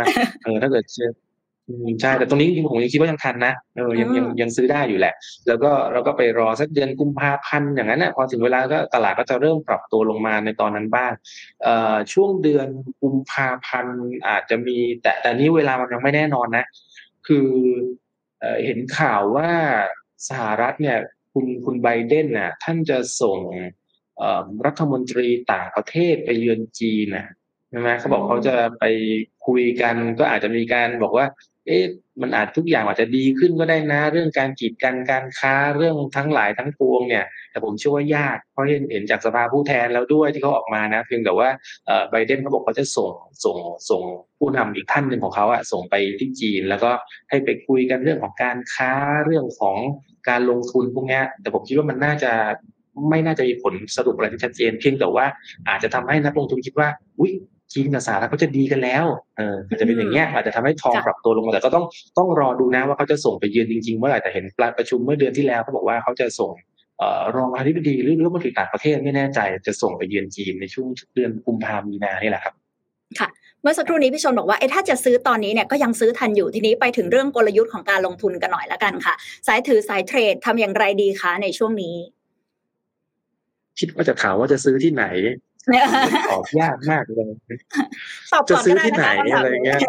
ถ้าเกิดเชียร์ใช่แต่ตรงนี้จริงผมยังคิดว่ายังทันนะยังซื้อได้อยู่แหละแล้วก็เราก็ไปรอสักเดือนกุมภาพันธ์อย่างนั้นนะพอถึงเวลาก็ตลาดก็จะเริ่มปรับตัวลงมาในตอนนั้นบ้างช่วงเดือนกุมภาพันธ์อาจจะมีแต่นี้เวลามันยังไม่แน่นอนนะคือเห็นข่าวว่าสหรัฐเนี่ยคุณไบเดนน่ะท่านจะส่งรัฐมนตรีต่างประเทศไปเยือนจีนนะใช่ไหมเขาบอกเขาจะไปคุยกันก็อาจจะมีการบอกว่าเอ๊ะมันอาจทุกอย่างอาจจะดีขึ้นก็ได้นะเรื่องการกีดกันการค้าเรื่องทั้งหลายทั้งปวงเนี่ยแต่ผมเชื่อว่ายากเพราะเห็นจากสภาผู้แทนแล้วด้วยที่เขาออกมานะเพียงแต่ว่าไบเดนเขาบอกเขาจะส่งผู้นำอีกท่านหนึ่งของเขาอะส่งไปที่จีนแล้วก็ให้ไปคุยกันเรื่องของการค้าเรื่องของการลงทุนพวกนี้แต่ผมคิดว่ามันไม่น่าจะมีผลสรุปอะไรที่ชัดเจนเพียงแต่ว่าอาจจะทำให้นักลงทุนคิดว่าอุ๊ยจีนกับสหรัฐเขาจะดีกันแล้วอาจจะเป็นอย่างเงี้ยอาจจะทำให้ทองปรับตัวลงมาแต่ก็ต้องรอดูนะว่าเขาจะส่งไปเยือนจริงๆเมื่อไหร่แต่เห็นประชุมเมื่อเดือนที่แล้วเขาบอกว่าเขาจะส่งรองอธิบดีหรือรัฐมนตรีต่างประเทศไม่แน่ใจจะส่งไปเยือนจีนในช่วงเดือนกุมภาพันธ์มีนานี่แหละครับค่ะเมื่อสักครู่นี้พี่ชนบอกว่าถ้าจะซื้อตอนนี้เนี่ยก็ยังซื้อทันอยู่ทีนี้ไปถึงเรื่องกลยุทธ์ของการลงทุนกันหน่อยละกันค่ะสายถือสายเทรดทำอย่างไรดีคะในช่วงนี้คิดว่าจะถามว่าจะซื้อที่ไหนตอบยากมากเลยจะซื้อที่ไหนอะไรเงี้ย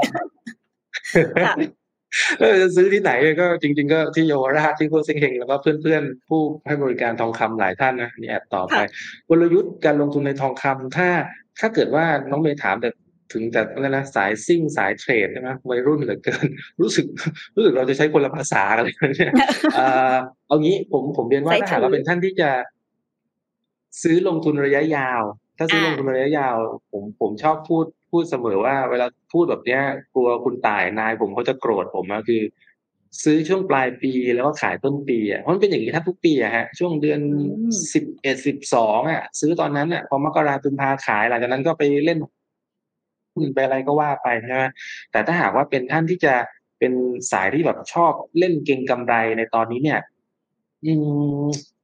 จะซื้อที่ไหนก็จริงๆก็ที่เยาวราชที่พวกเซ็งเฮงแล้วก็เพื่อนๆผู้ให้บริการทองคำหลายท่านนะนี่แอบตอบไปกลยุทธ์การลงทุนในทองคำถ้าเกิดว่าน้องเมย์ถามแต่ถึงแต่อะไรนะสายซิ่งสายเทรดใช่ไหมวัยรุ่นเหลือเกินรู้สึกเราจะใช้คนละภาษาอะไรเนี่ยเอางี้ผมเรียนว่าถ้าหากเราเป็นท่านที่จะซื้อลงทุนระยะยาวถ้าซื้อลงทุนระยะยาวผมชอบพูดเสมอว่าเวลาพูดแบบเนี้ยกลัวคุณต่ายนายผมเขาจะโกรธผมคือซื้อช่วงปลายปีแล้วก็ขายต้นปีเพราะมันเป็นอย่างนี้ถ้าทุกปีฮะช่วงเดือน11 12ซื้อตอนนั้นพอมกราคมตุลาขายหลังจากนั้นก็ไปเล่นหุ้นไปอะไรก็ว่าไปใช่ไหมแต่ถ้าหากว่าเป็นท่านที่จะเป็นสายที่แบบชอบเล่นเก็งกำไรในตอนนี้เนี่ย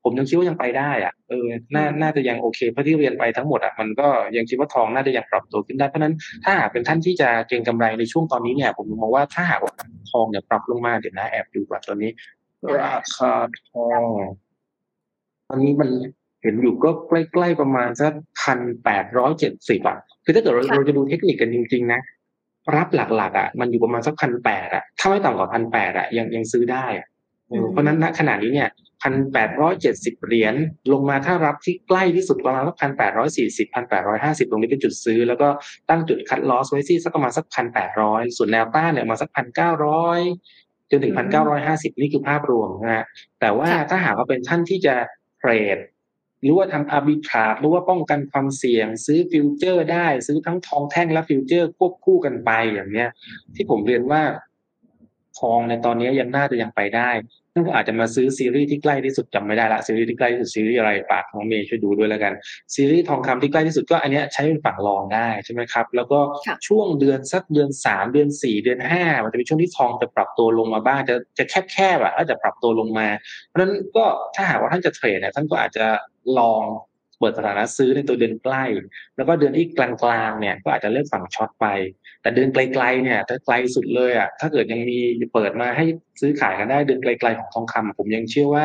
ผมยังคิดว่ายังไปได้น่าจะยังโอเคเพราะที่เรียนไปทั้งหมดมันก็ยังคิดว่าทองน่าจะยังปรับตัวขึ้นได้เพราะนั้นถ้าหากเป็นท่านที่จะเก็งกำไรในช่วงตอนนี้เนี่ยผมมองว่าถ้าหากว่าทองเนี่ยปรับลงมาเดี๋ยวนะแอบดูว่าตอนนี้ราคาทองตอนนี้มันเห็นอยู่ก็ใกล้ๆประมาณสัก 1,870 คือถ้าเกิดเราจะดูเทคนิคกันจริงๆนะรับหลักๆมันอยู่ประมาณสัก 1,800 ถ้าไม่ต่ำกว่า 1,800 ยังซื้อได้เพราะนั้นณขณะนี้เนี่ย1,870 เหรียญลงมาถ้ารับที่ใกล้ที่สุดประมาณ 1,840 1,850 ตรงนี้เป็นจุดซื้อแล้วก็ตั้งจุดคัทลอสไว้ที่สักประมาณสัก 1,800 ส่วนแนวต้านเนี่ยมาสัก 1,900 จนถึง 1,950 นี่คือภาพรวมนะฮะแต่ว่าถ้าหากว่าเป็นท่านที่จะเทรด หรือว่าทำอาร์บิทราจหรือว่าป้องกันความเสี่ยงซื้อฟิวเจอร์ได้ซื้อทั้งทองแท่งและฟิวเจอร์ควบคู่กันไปอย่างเนี้ยที่ผมเรียนว่าทองในตอนนี้ยังน่าจะยังไปได้นั่นก็อาจจะมาซื้อซีรีส์ที่ใกล้ที่สุดจำไม่ได้ละซีรีส์ที่ใกล้ที่สุดซีรีส์อะไรปากของเมย์ช่วยดูด้วยแล้วกันซีรีส์ทองคำที่ใกล้ที่สุดก็อันเนี้ยใช้เป็นฝั่งรองได้ใช่ไหมครับแล้วก็ช่วงเดือนสักเดือน3เดือน4เดือน5มันจะเป็นช่วงที่ทองจะปรับตัวลงมาบ้างจะแคบอ่ะอาจจะปรับตัวลงมาเพราะฉะนั้นก็ถ้าหากว่าท่านจะเทรดเนี่ยท่านก็อาจจะลองเปิดสถานะซื้อในตัวเดือนใกล้แล้วก็เดือนที่กลางๆเนี่ยก็อาจจะเลือกฝั่งช็อตไปแต่เดือนไกลๆเนี่ยถ้าไกลสุดเลยอ่ะถ้าเกิดยังมีเปิดมาให้ซื้อขายกันได้เดือนไกลๆของทองคำผมยังเชื่อว่า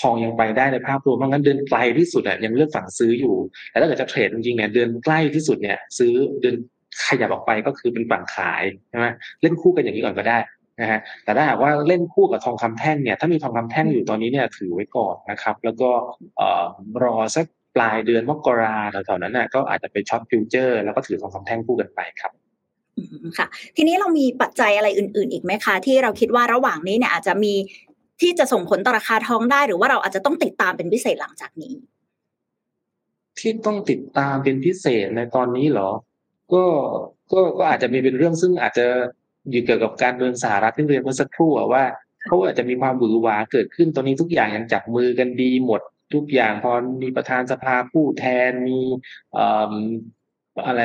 ทองยังไปได้ในภาพรวมเพราะงั้นเดือนไกลที่สุดอ่ะยังเลือกฝั่งซื้ออยู่แต่ถ้าเกิดจะเทรดจริงๆเนี่ยเดือนใกล้ที่สุดเนี่ยซื้อเดือนขยับออกไปก็คือเป็นฝั่งขายใช่ไหมเล่นคู่กันอย่างนี้ก่อนก็ได้นะฮะแต่ถ้าหากว่าเล่นคู่กับทองคำแท่งเนี่ยถ้ามีทองคำแท่งอยู่ตอนนี้เนี่ยถือไว้ก่อนนะครับแล้วก็รอสักปลายเดือนมกราแถวๆนั้นน่ะก็อาจจะไปช็อตฟิวเจอร์แล้วก็ถือทองคำแท่งคู่กันไปครับค่ะทีนี้เรามีปัจจัยอะไรอื่นๆอีกไหมคะที่เราคิดว่าระหว่างนี้เนี่ยอาจจะมีที่จะส่งผลต่อราคาทองได้หรือว่าเราอาจจะต้องติดตามเป็นพิเศษหลังจากนี้ที่ต้องติดตามเป็นพิเศษในตอนนี้เหรอก็อาจจะมีเป็นเรื่องซึ่งอาจจะอยู่เกี่ยวกับการเมืองสหรัฐที่เรียนเมื่อสักครู่ว่าเขาอาจจะมีความหวือหวาเกิดขึ้นตอนนี้ทุกอย่างยังจับมือกันดีหมดทุกอย่างพอมีประธานสภาผู้แทนมีอะไร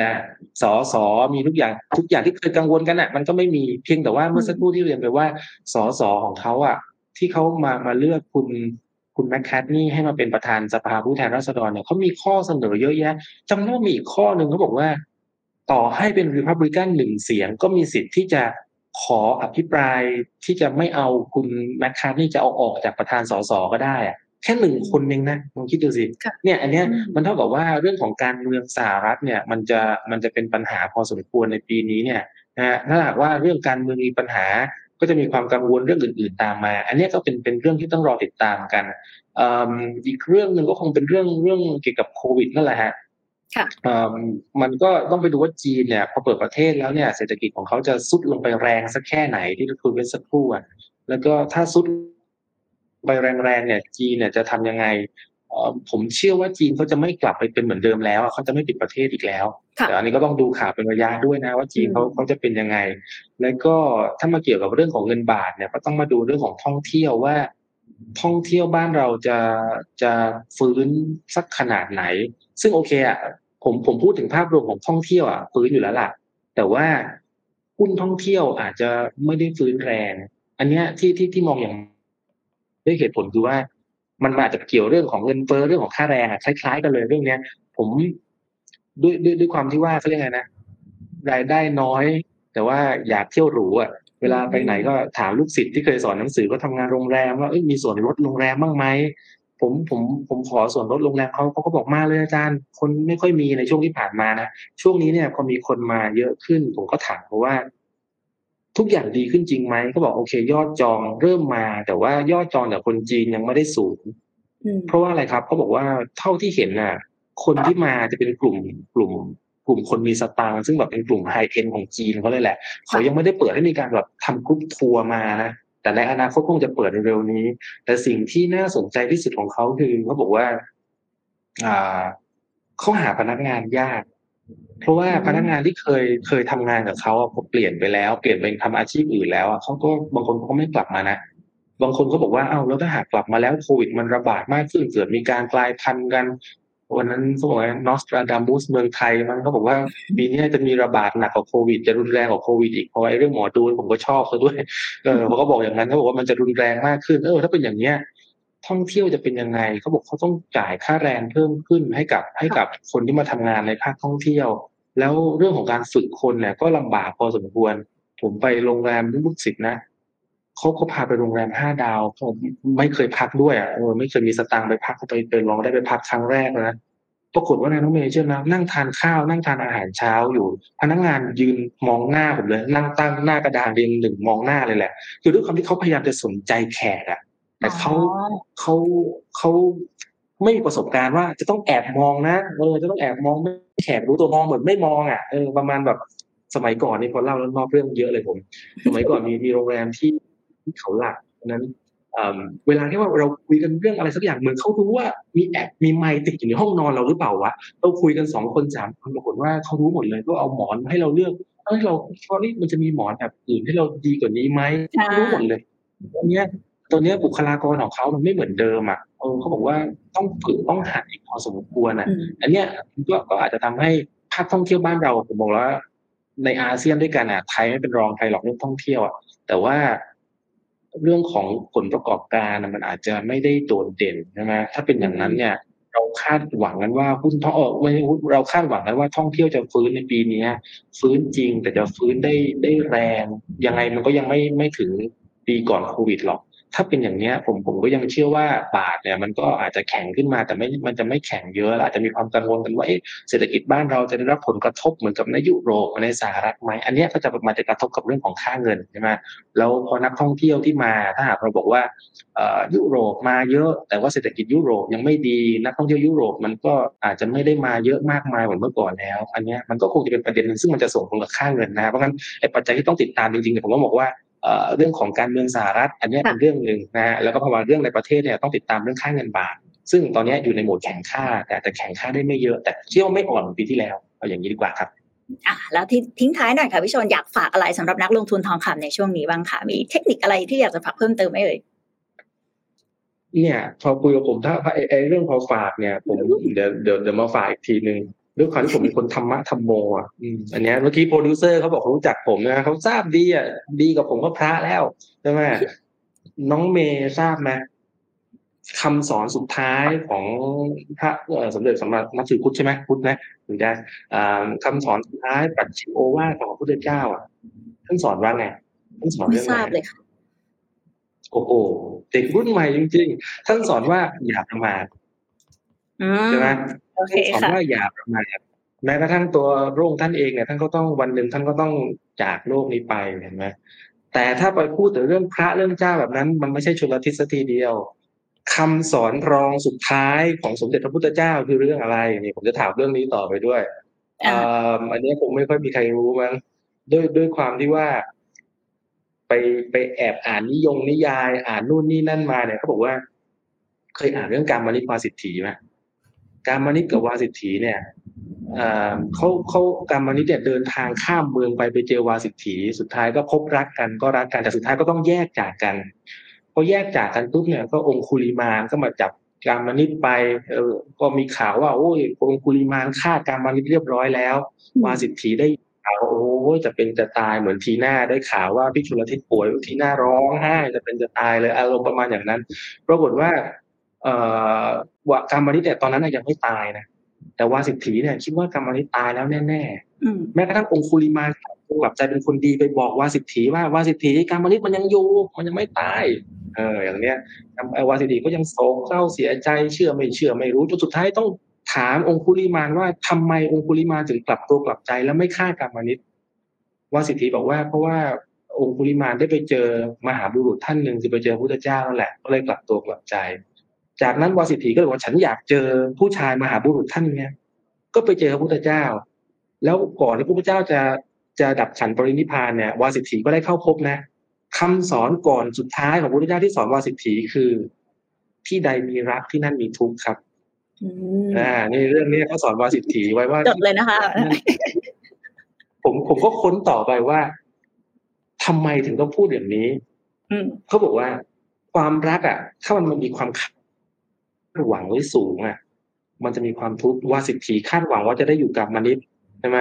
สสมีทุกอย่างที่เคยกังวลกันน่ะมันก็ไม่มีเพียงแต่ว่าเมื่อสักครู่ที่เรียนไปว่าสสของเขาอ่ะที่เขามาเลือกคุณแมคคาร์ทนี่ให้มาเป็นประธานสภาผู้แทนราษฎรเนี่ยเขามีข้อเสนอเยอะแยะจำนวนมีอีกข้อนึงเขาบอกว่าต่อให้เป็นรีพับลิกัน1เสียงก็มีสิทธิ์ที่จะขออภิปรายที่จะไม่เอาคุณแมคคาร์ทนี่จะเอาออกจากประธานสสก็ได้อ่ะแค่1คนเองนะลองคิดดูสิเนี่ยอันเนี้ยมันเท่ากับว่าเรื่องของการเมืองสหรัฐเนี่ยมันจะเป็นปัญหาพอสมควรในปีนี้เนี่ยนะถ้าหากว่าเรื่องการเมืองมีปัญหาก็จะมีความกังวลเรื่องอื่นๆตามมาอันเนี้ยก็เป็นเรื่องที่ต้องรอติดตามกันอีกเรื่องนึงก็คงเป็นเรื่องเกี่ยวกับโควิดนั่นแหละฮะมันก็ต้องไปดูว่าจีนเนี่ยพอเปิดประเทศแล้วเนี่ยเศรษฐกิจของเขาจะซุดลงไปแรงสักแค่ไหนที่เราคุยกันสักครู่อ่ะแล้วก็ถ้าซุดไปแรงๆเนี่ยจีนเนี่ยจะทำยังไงผมเชื่อว่าจีนเขาจะไม่กลับไปเป็นเหมือนเดิมแล้วเขาจะไม่ปิดประเทศอีกแล้วแต่อันนี้ก็ต้องดูข่าวเป็นระยะด้วยนะว่าจีนเขาจะเป็นยังไงแล้วก็ถ้ามาเกี่ยวกับเรื่องของเงินบาทเนี่ยก็ต้องมาดูเรื่องของท่องเที่ยวว่าท่องเที่ยวบ้านเราจะฟื้นสักขนาดไหนซึ่งโอเคอ่ะผมพูดถึงภาพรวมของท่องเที่ยวอ่ะฟื้นอยู่แล้วล่ะแต่ว่าหุ้นท่องเที่ยวอาจจะไม่ได้ฟื้นแรงอันเนี้ยที่มองอย่างด้วยเหตุผลคือว่ามันอาจจะเกี่ยวเรื่องของเงินเฟ้อเรื่องของค่าแรงอ่ะคล้ายๆกันเลยเรื่องเนี้ยผมด้วยความที่ว่าเค้าเรียกไงนะรายได้น้อยแต่ว่าอยากเที่ยวหรูอ่ะเวลาไปไหนก็ถามลูกศิษย์ที่เคยสอนหนังสือก็ทำงานโรงแรมว่ามีส่วนลดโรงแรมบ้างไหมผมขอส่วนลดโรงแรมเขาก็บอกมาเลยอาจารย์คนไม่ค่อยมีในช่วงที่ผ่านมานะช่วงนี้เนี่ยพอมีคนมาเยอะขึ้นผมก็ถามเขาว่าทุกอย่างดีขึ้นจริงไหมก็บอกโอเคยอดจองเริ่มมาแต่ว่ายอดจองจากคนจีนยังไม่ได้สูงเพราะว่าอะไรครับเขาบอกว่าเท่าที่เห็นน่ะคนที่มาจะเป็นกลุ่มคนมีสตางค์ซึ่งแบบเป็นกลุ่มไฮเอ็นของจีนเขาเลยแหละเขายังไม่ได้เปิดให้มีการแบบทำกรุ๊ปทัวร์มานะแต่ในอนาคตคงจะเปิดเร็วๆนี้แต่สิ่งที่น่าสนใจที่สุดของเขาคือเขาบอกว่าเขาหาพนักงานยากเพราะว่าพนักงานที่เคยทำงานกับเขาพอเปลี่ยนไปแล้วเปลี่ยนไปทำอาชีพอื่นแล้วเขาก็บางคนเขาไม่กลับมานะบางคนเขาบอกว่าเอ้าแล้วถ้าหากกลับมาแล้วโควิดมันระบาดมากขึ้นเกิดมีการกลายพันธุ์กันวันนั้นเขาบอกว่านอสตราดามุสเมืองไทยมันเขาบอกว่าปีนี้จะมีระบาดหนักกว่าโควิดจะรุนแรงกว่าโควิดอีกเพราะไอ้เรื่องหมอดูผมก็ชอบเขาด้วยเขาก็บอกอย่างนั้นเขาบอกว่ามันจะรุนแรงมากขึ้นถ้าเป็นอย่างเนี้ยท่องเที่ยวจะเป็นยังไงเขาบอกเขาต้องจ่ายค่าแรงเพิ่มขึ้นให้กับคนที่มาทำงานในภาคท่องเที่ยวแล้วเรื่องของการฝึกคนเนี่ยก็ลำบากพอสมควรผมไปโรงแรมลูกศิษย์นะเขาพาไปโรงแรม5ดาวผมไม่เคยพักด้วยอ่ะไม่เคยมีสตางค์ไปพักไปลองได้ไปพักครั้งแรกนะปรากฏว่าน้องเมย์เชื่อนะนั่งทานข้าวนั่งทานอาหารเช้าอยู่พนักงานยืนมองหน้าผมเลยนั่งตั้งหน้ากระดานเรียงหนึ่งมองหน้าเลยแหละคือด้วยความที่เขาพยายามจะสนใจแขกอ่ะแต่เขาไม่มีประสบการณ์ว่าจะต้องแอบมองนะจะต้องแอบมองไม่แขกรู้ตัวมองเหมือนไม่มองอ่ะประมาณแบบสมัยก่อนนี่พอเล่าแล้วนอกเรื่องเยอะเลยผมสมัยก่อนมีโรงแรมที่เขาหลักนั้น เวลาที่ว่าเราคุยกันเรื่องอะไรสักอย่างเหมือนเขารู้ว่ามีแอปมีไมค์ติดอยู่ในห้องนอนเราหรือเปล่าวะเราคุยกัน2คน3คนปรากฏว่าเขารู้หมดเลยก็เอาหมอนให้เราเลือกให้เราเพราะนี่มันจะมีหมอนแบบอื่นให้เราดีกว่านี้มั้ยรู้หมดเลยตอนเนี้ยบุคลากรของเขามันไม่เหมือนเดิมอ่ะเขาบอกว่าต้องฝึกต้องหัดอีกพอสมควรน่ะอันเนี้ยก็อาจจะทำให้ภาคท่องเที่ยวบ้านเราผมบอกแล้วในอาเซียนด้วยกันน่ะไทยไม่เป็นรองใครหรอกเรื่องท่องเที่ยวอ่ะแต่ว่าเรื่องของผลประกอบการมันอาจจะไม่ได้โดดเด่นใช่ไหมถ้าเป็นอย่างนั้นเนี่ยเราคาดหวังกันว่าหุ้นท่องเราคาดหวังกันว่าท่องเที่ยวจะฟื้นในปีนี้ฟื้นจริงแต่จะฟื้นได้แรงยังไงมันก็ยังไม่ถึงปีก่อนโควิดหรอกถ้าเป็นอย่างเนี้ยผมก็ยังเชื่อว่าบาทเนี่ยมันก็อาจจะแข็งขึ้นมาแต่ไม่มันจะไม่แข็งเยอะอาจจะมีความกังวลกันว่าเศรษฐกิจบ้านเราจะได้รับผลกระทบเหมือนกับในยุโรปในสหรัฐไหมอันเนี้ยก็จะมาจะกระทบกับเรื่องของค่าเงินใช่ไหมแล้วพอนักท่องเที่ยวที่มาถ้าหากเราบอกว่ายุโรปมาเยอะแต่ว่าเศรษฐกิจยุโรปยังไม่ดีนักท่องเที่ยวยุโรปมันก็อาจจะไม่ได้มาเยอะมากมายเหมือนเมื่อก่อนแล้วอันเนี้ยมันก็คงจะเป็นประเด็นนึงซึ่งมันจะส่งผลกับค่าเงินนะเพราะงั้นไอ้ปัจจัยที่ต้องติดตามจริงๆผมก็บอกว่าเรื่องของการเมืองสหรัฐอันนี้เป็นเรื่องนึงนะฮะแล้วก็พอมาเรื่องในประเทศเนี่ยต้องติดตามเรื่องค่าเงินบาทซึ่งตอนนี้อยู่ในโหมดแข่งค่าแต่แข่งค่าได้ไม่เยอะแต่เชื่อว่าไม่อ่อนปีที่แล้วเอาอย่างนี้ดีกว่าครับแล้วทิ้งท้ายหน่อยค่ะพี่ชลอยากฝากอะไรสำหรับนักลงทุนทองคำในช่วงนี้บ้างค่ะมีเทคนิคอะไรที่อยากจะฝากเพิ่มเติมไหมเอ่ยเนี่ยพอคุยกับผมถ้าไอ้เรื่องพอฝากเนี่ยผมเดี๋ยวมาฝากอีกทีนึงด้วยความที่ผมเป็นคนธรรมะธรรมโมอ่ะอันนี้เมื่อกี้โปรดิวเซอร์เขาบอกเขารู้จักผมนะเขาทราบดีอ่ะดีกับผมก็พระแล้วใช่ไหมน้องเมย์ทราบไหมคำสอนสุดท้ายของพระสมเด็จสัมมาสัมพุทธพุทธใช่ไหมพุทธนะถึงจะคำสอนสุดท้ายปรัชญาโอวาทของพระพุทธเจ้าอ่ะท่านสอนว่าไงท่านสอนเรื่องอะไรโอ้โหเด็กรุ่นใหม่จริงๆท่านสอนว่าอย่าประมาทใช่ไหมสอนว่าอย่าประมาทแม้กระทั่งตัวพระองค์ท่านเองเนี่ยท่านก็ต้องวันหนึ่งท่านก็ต้องจากโลกนี้ไปเห็นไหมแต่ถ้าไปพูดถึงเรื่องพระเรื่องเจ้าแบบนั้นมันไม่ใช่ชลทิศทีเดียวคำสอนรองสุดท้ายของสมเด็จพระพุทธเจ้าคือเรื่องอะไรนี่ผมจะถามเรื่องนี้ต่อไปด้วยอันนี้ผมไม่ค่อยมีใครรู้มั้งด้วยความที่ว่าไปแอบอ่านนิยายอ่านนู่นนี่นั่นมาเนี่ยเขาบอกว่าเคยอ่านเรื่องกามนิวาสิทธิไหมกามนิกับวาสิทธิเนี่ยเขากามนิเนี่ยเดินทางข้ามเมืองไปเจอวาสิทธิสุดท้ายก็พบรักกันแต่สุดท้ายก็ต้องแยกจากกันพอแยกจากกันปุ๊บเนี่ยก็องคุลิมานก็มาจับกามนิไปก็มีข่าวว่าโอ้ยองคุลิมานฆ่ากามนิเรียบร้อยแล้ววาสิทธิได้ข่าวโอ้ยจะเป็นจะตายเหมือนทีหน้าได้ข่าวว่าพิชุลทิศป่วยทีหน้าร้องไห้จะเป็นจะตายเลยอารมณ์ประมาณอย่างนั้นปรากฏว่ากามนิเนี่ยตอนนั้นยังไม่ตายนะแต่วาสิทธิเนี่ยคิดว่ากามนิตายแล้วแน่ๆแม้กระทั่งองคุลิมานกลับใจเป็นคนดีไปบอกวาสิทธิว่าวาสิทธิกามนิมันยังอยู่มันยังไม่ตายอย่างเนี้ยวาสิทธิก็ยังโศกเศร้าเสียใจเชื่อไม่เชื่อไม่รู้จนสุดท้ายต้องถามองคุลิมานว่าทำไมองคุลิมานถึงกลับตัวกลับใจแล้วไม่ฆ่ากามนิวาสิทธิบอกว่าเพราะว่าองคุลิมานได้ไปเจอมหาบุรุษท่านนึงคือไปเจอพระพุทธเจ้านั่นแหละก็เลยกลับตัวกลับใจจากนั้นวาสิทธิก็เลยว่าฉันอยากเจอผู้ชายมหาบุรุษท่านเนี้ยก็ไปเจอพระพุทธเจ้าแล้วก่อนที่พระพุทธเจ้าจะดับขันปรินิพพานเนี่ยวาสิทธิก็ได้เข้าพบนะคำสอนก่อนสุดท้ายของพระพุทธเจ้าที่สอนวาสิทธิคือที่ใดมีรักที่นั่นมีทุกข์ครับนี่เรื่องนี้เขาสอนวาสิทธิไว้ว่าจดเลยนะคะ ผมก็ค้นต่อไปว่าทำไมถึงต้องพูดอย่างนี้เขาบอกว่าความรักอ่ะถ้ามันมีความหวังไว้สูงอ่ะมันจะมีความทุกข์วาสิทธิคาดหวังว่าจะได้อยู่กับมนิษฐ์ใช่ไหม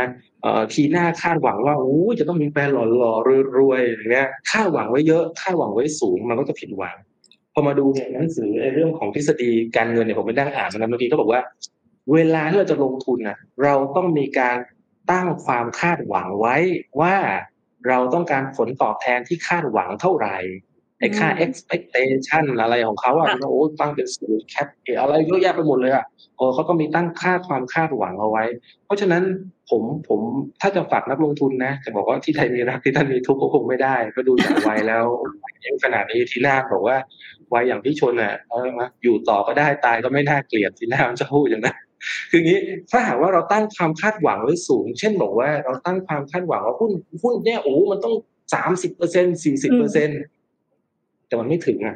ทีหน้าคาดหวังว่าอู้จะต้องมีแฟนหล่อๆรวยๆอย่างเงี้ยคาดหวังไว้เยอะคาดหวังไว้สูงมันก็จะผิดหวังพอมาดูเนี่ยหนังสือเรื่องของทฤษฎีการเงินเนี่ยผมไปนั่งอ่านมาแล้วเมื่อกี้ก็บอกว่าเวลาที่เราจะลงทุนน่ะเราต้องมีการตั้งความคาดหวังไว้ว่าเราต้องการผลตอบแทนที่คาดหวังเท่าไหร่ไอ้ค่า expectation อะไรของเขาอ่ะโอ้ตั้งเป็นศูนย์แคปอะไรเยอะแยะไปหมดเลยอ่ะเขาก็มีตั้งค่าความคาดหวังเอาไว้เพราะฉะนั้นผมถ้าจะฝากนักลงทุนนะจะบอกว่าที่ไทยมีรักที่ท่านมีทุกข์ก็คงไม่ได้ก็ดูจากวัยแล้วอย่างขนาดนี้ทีหน้าบอกว่าวัยอย่างพี่ชลน่ะอยู่ต่อก็ได้ตายก็ไม่น่าเกลียดทีหน้ามันจะพูดอย่างนั้นคืองี้ถ้าหากว่าเราตั้งความคาดหวังไว้สูงเช่นบอกว่าเราตั้งความคาดหวังว่าหุ้นเนี่ยโอ้มันต้อง 30% 40%แต่มันไม่ถึงอ่ะ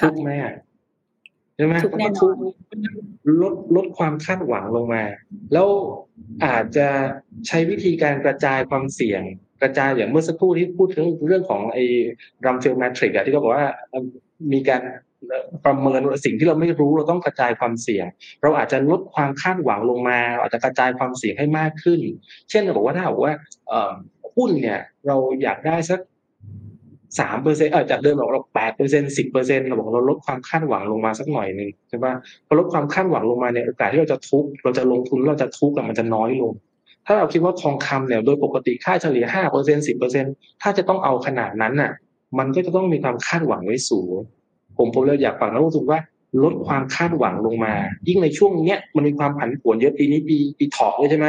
ทุกข์ไหมอ่ะใช่ไหมทุกข์แน่นอนลดความคาดหวังลงมาแล้วอาจจะใช้วิธีการกระจายความเสี่ยงกระจายอย่างเมื่อสักครู่ที่พูดถึงเรื่องของไอ้ Rumsfeld Matrix อ่ะที่เขาบอกว่ามีการประเมินสิ่งที่เราไม่รู้เราต้องกระจายความเสี่ยงเราอาจจะลดความคาดหวังลงมาอาจจะกระจายความเสี่ยงให้มากขึ้นเช่นเราบอกว่าถ้าบอกว่าหุ้นเนี่ยเราอยากได้สัก 3% จากเดิมเรา 8% 10% เราบอกเราลดความคาดหวังลงมาสักหน่อยนึงใช่ป่ะพอลดความคาดหวังลงมาเนี่ยโอกาสที่เราจะทุกข์เราจะลงทุนเราจะทุกข์มันจะน้อยลงถ้าเราคิดว่าทองคำเนี่ยโดยปกติค่าเฉลี่ย 5% 10% ถ้าจะต้องเอาขนาดนั้นน่ะมันก็จะต้องมีความคาดหวังไว้สูงผมเลยอยากฝากนักลงทุนว่าลดความคาดหวังลงมายิ่งในช่วงเนี้ยมันมีความผันผวนเยอะปีนี้ปีถอกเลยใช่ไหม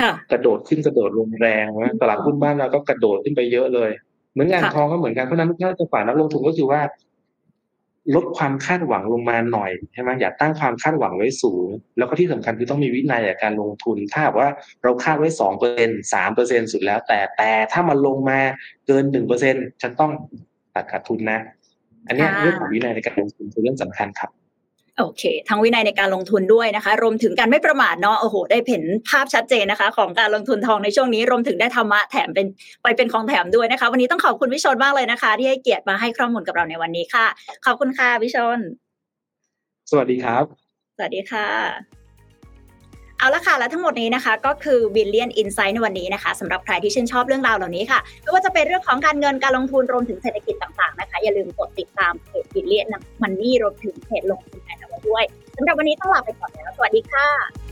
ค่ะกระโดดขึ้นกระโดดลงแรงนะตลาดหุ้นบ้านเราก็กระโดดขึ้นไปเยอะเลยเหมือนงานทองก็เหมือนกันเพราะนั้นถ้าจะฝากนักลงทุนก็คือว่าลดความคาดหวังลงมาหน่อยใช่ไหมอย่าตั้งความคาดหวังไว้สูงแล้วก็ที่สำคัญคือต้องมีวินัยในการลงทุนถ้าว่าเราคาดไว้ 2% 3% สุดแล้วแต่ถ้ามันลงมาเกิน 1% ฉันต้องตัดขาดทุนนะอันนี้เรื่องของวินัยในการลงทุนเป็นเรื่องสำคัญครับโอเคทั้งวินัยในการลงทุนด้วยนะคะรวมถึงการไม่ประมาทเนาะโอ้โหได้เห็นภาพชัดเจนนะคะของการลงทุนทองในช่วงนี้รวมถึงได้ธรรมะแถมเป็นของแถมด้วยนะคะวันนี้ต้องขอบคุณพี่ชนมากเลยนะคะที่ให้เกียรติมาให้ข้อมูลกับเราในวันนี้ค่ะขอบคุณค่ะพี่ชนสวัสดีครับสวัสดีค่ะเอาละค่ะและทั้งหมดนี้นะคะก็คือ Billion Insight ในวันนี้นะคะสำหรับใครที่ชื่นชอบเรื่องราวเหล่านี้ค่ะไม่ว่าจะเป็นเรื่องของการเงินการลงทุนรวมถึงเศรษฐกิจต่างๆนะคะอย่าลืมกดติดตามเพจ Billion Money รวมถึงเพจลงทุนแอนด์ด้วยสำหรับวันนี้ต้องลาไปก่อนแล้วสวัสดีค่ะ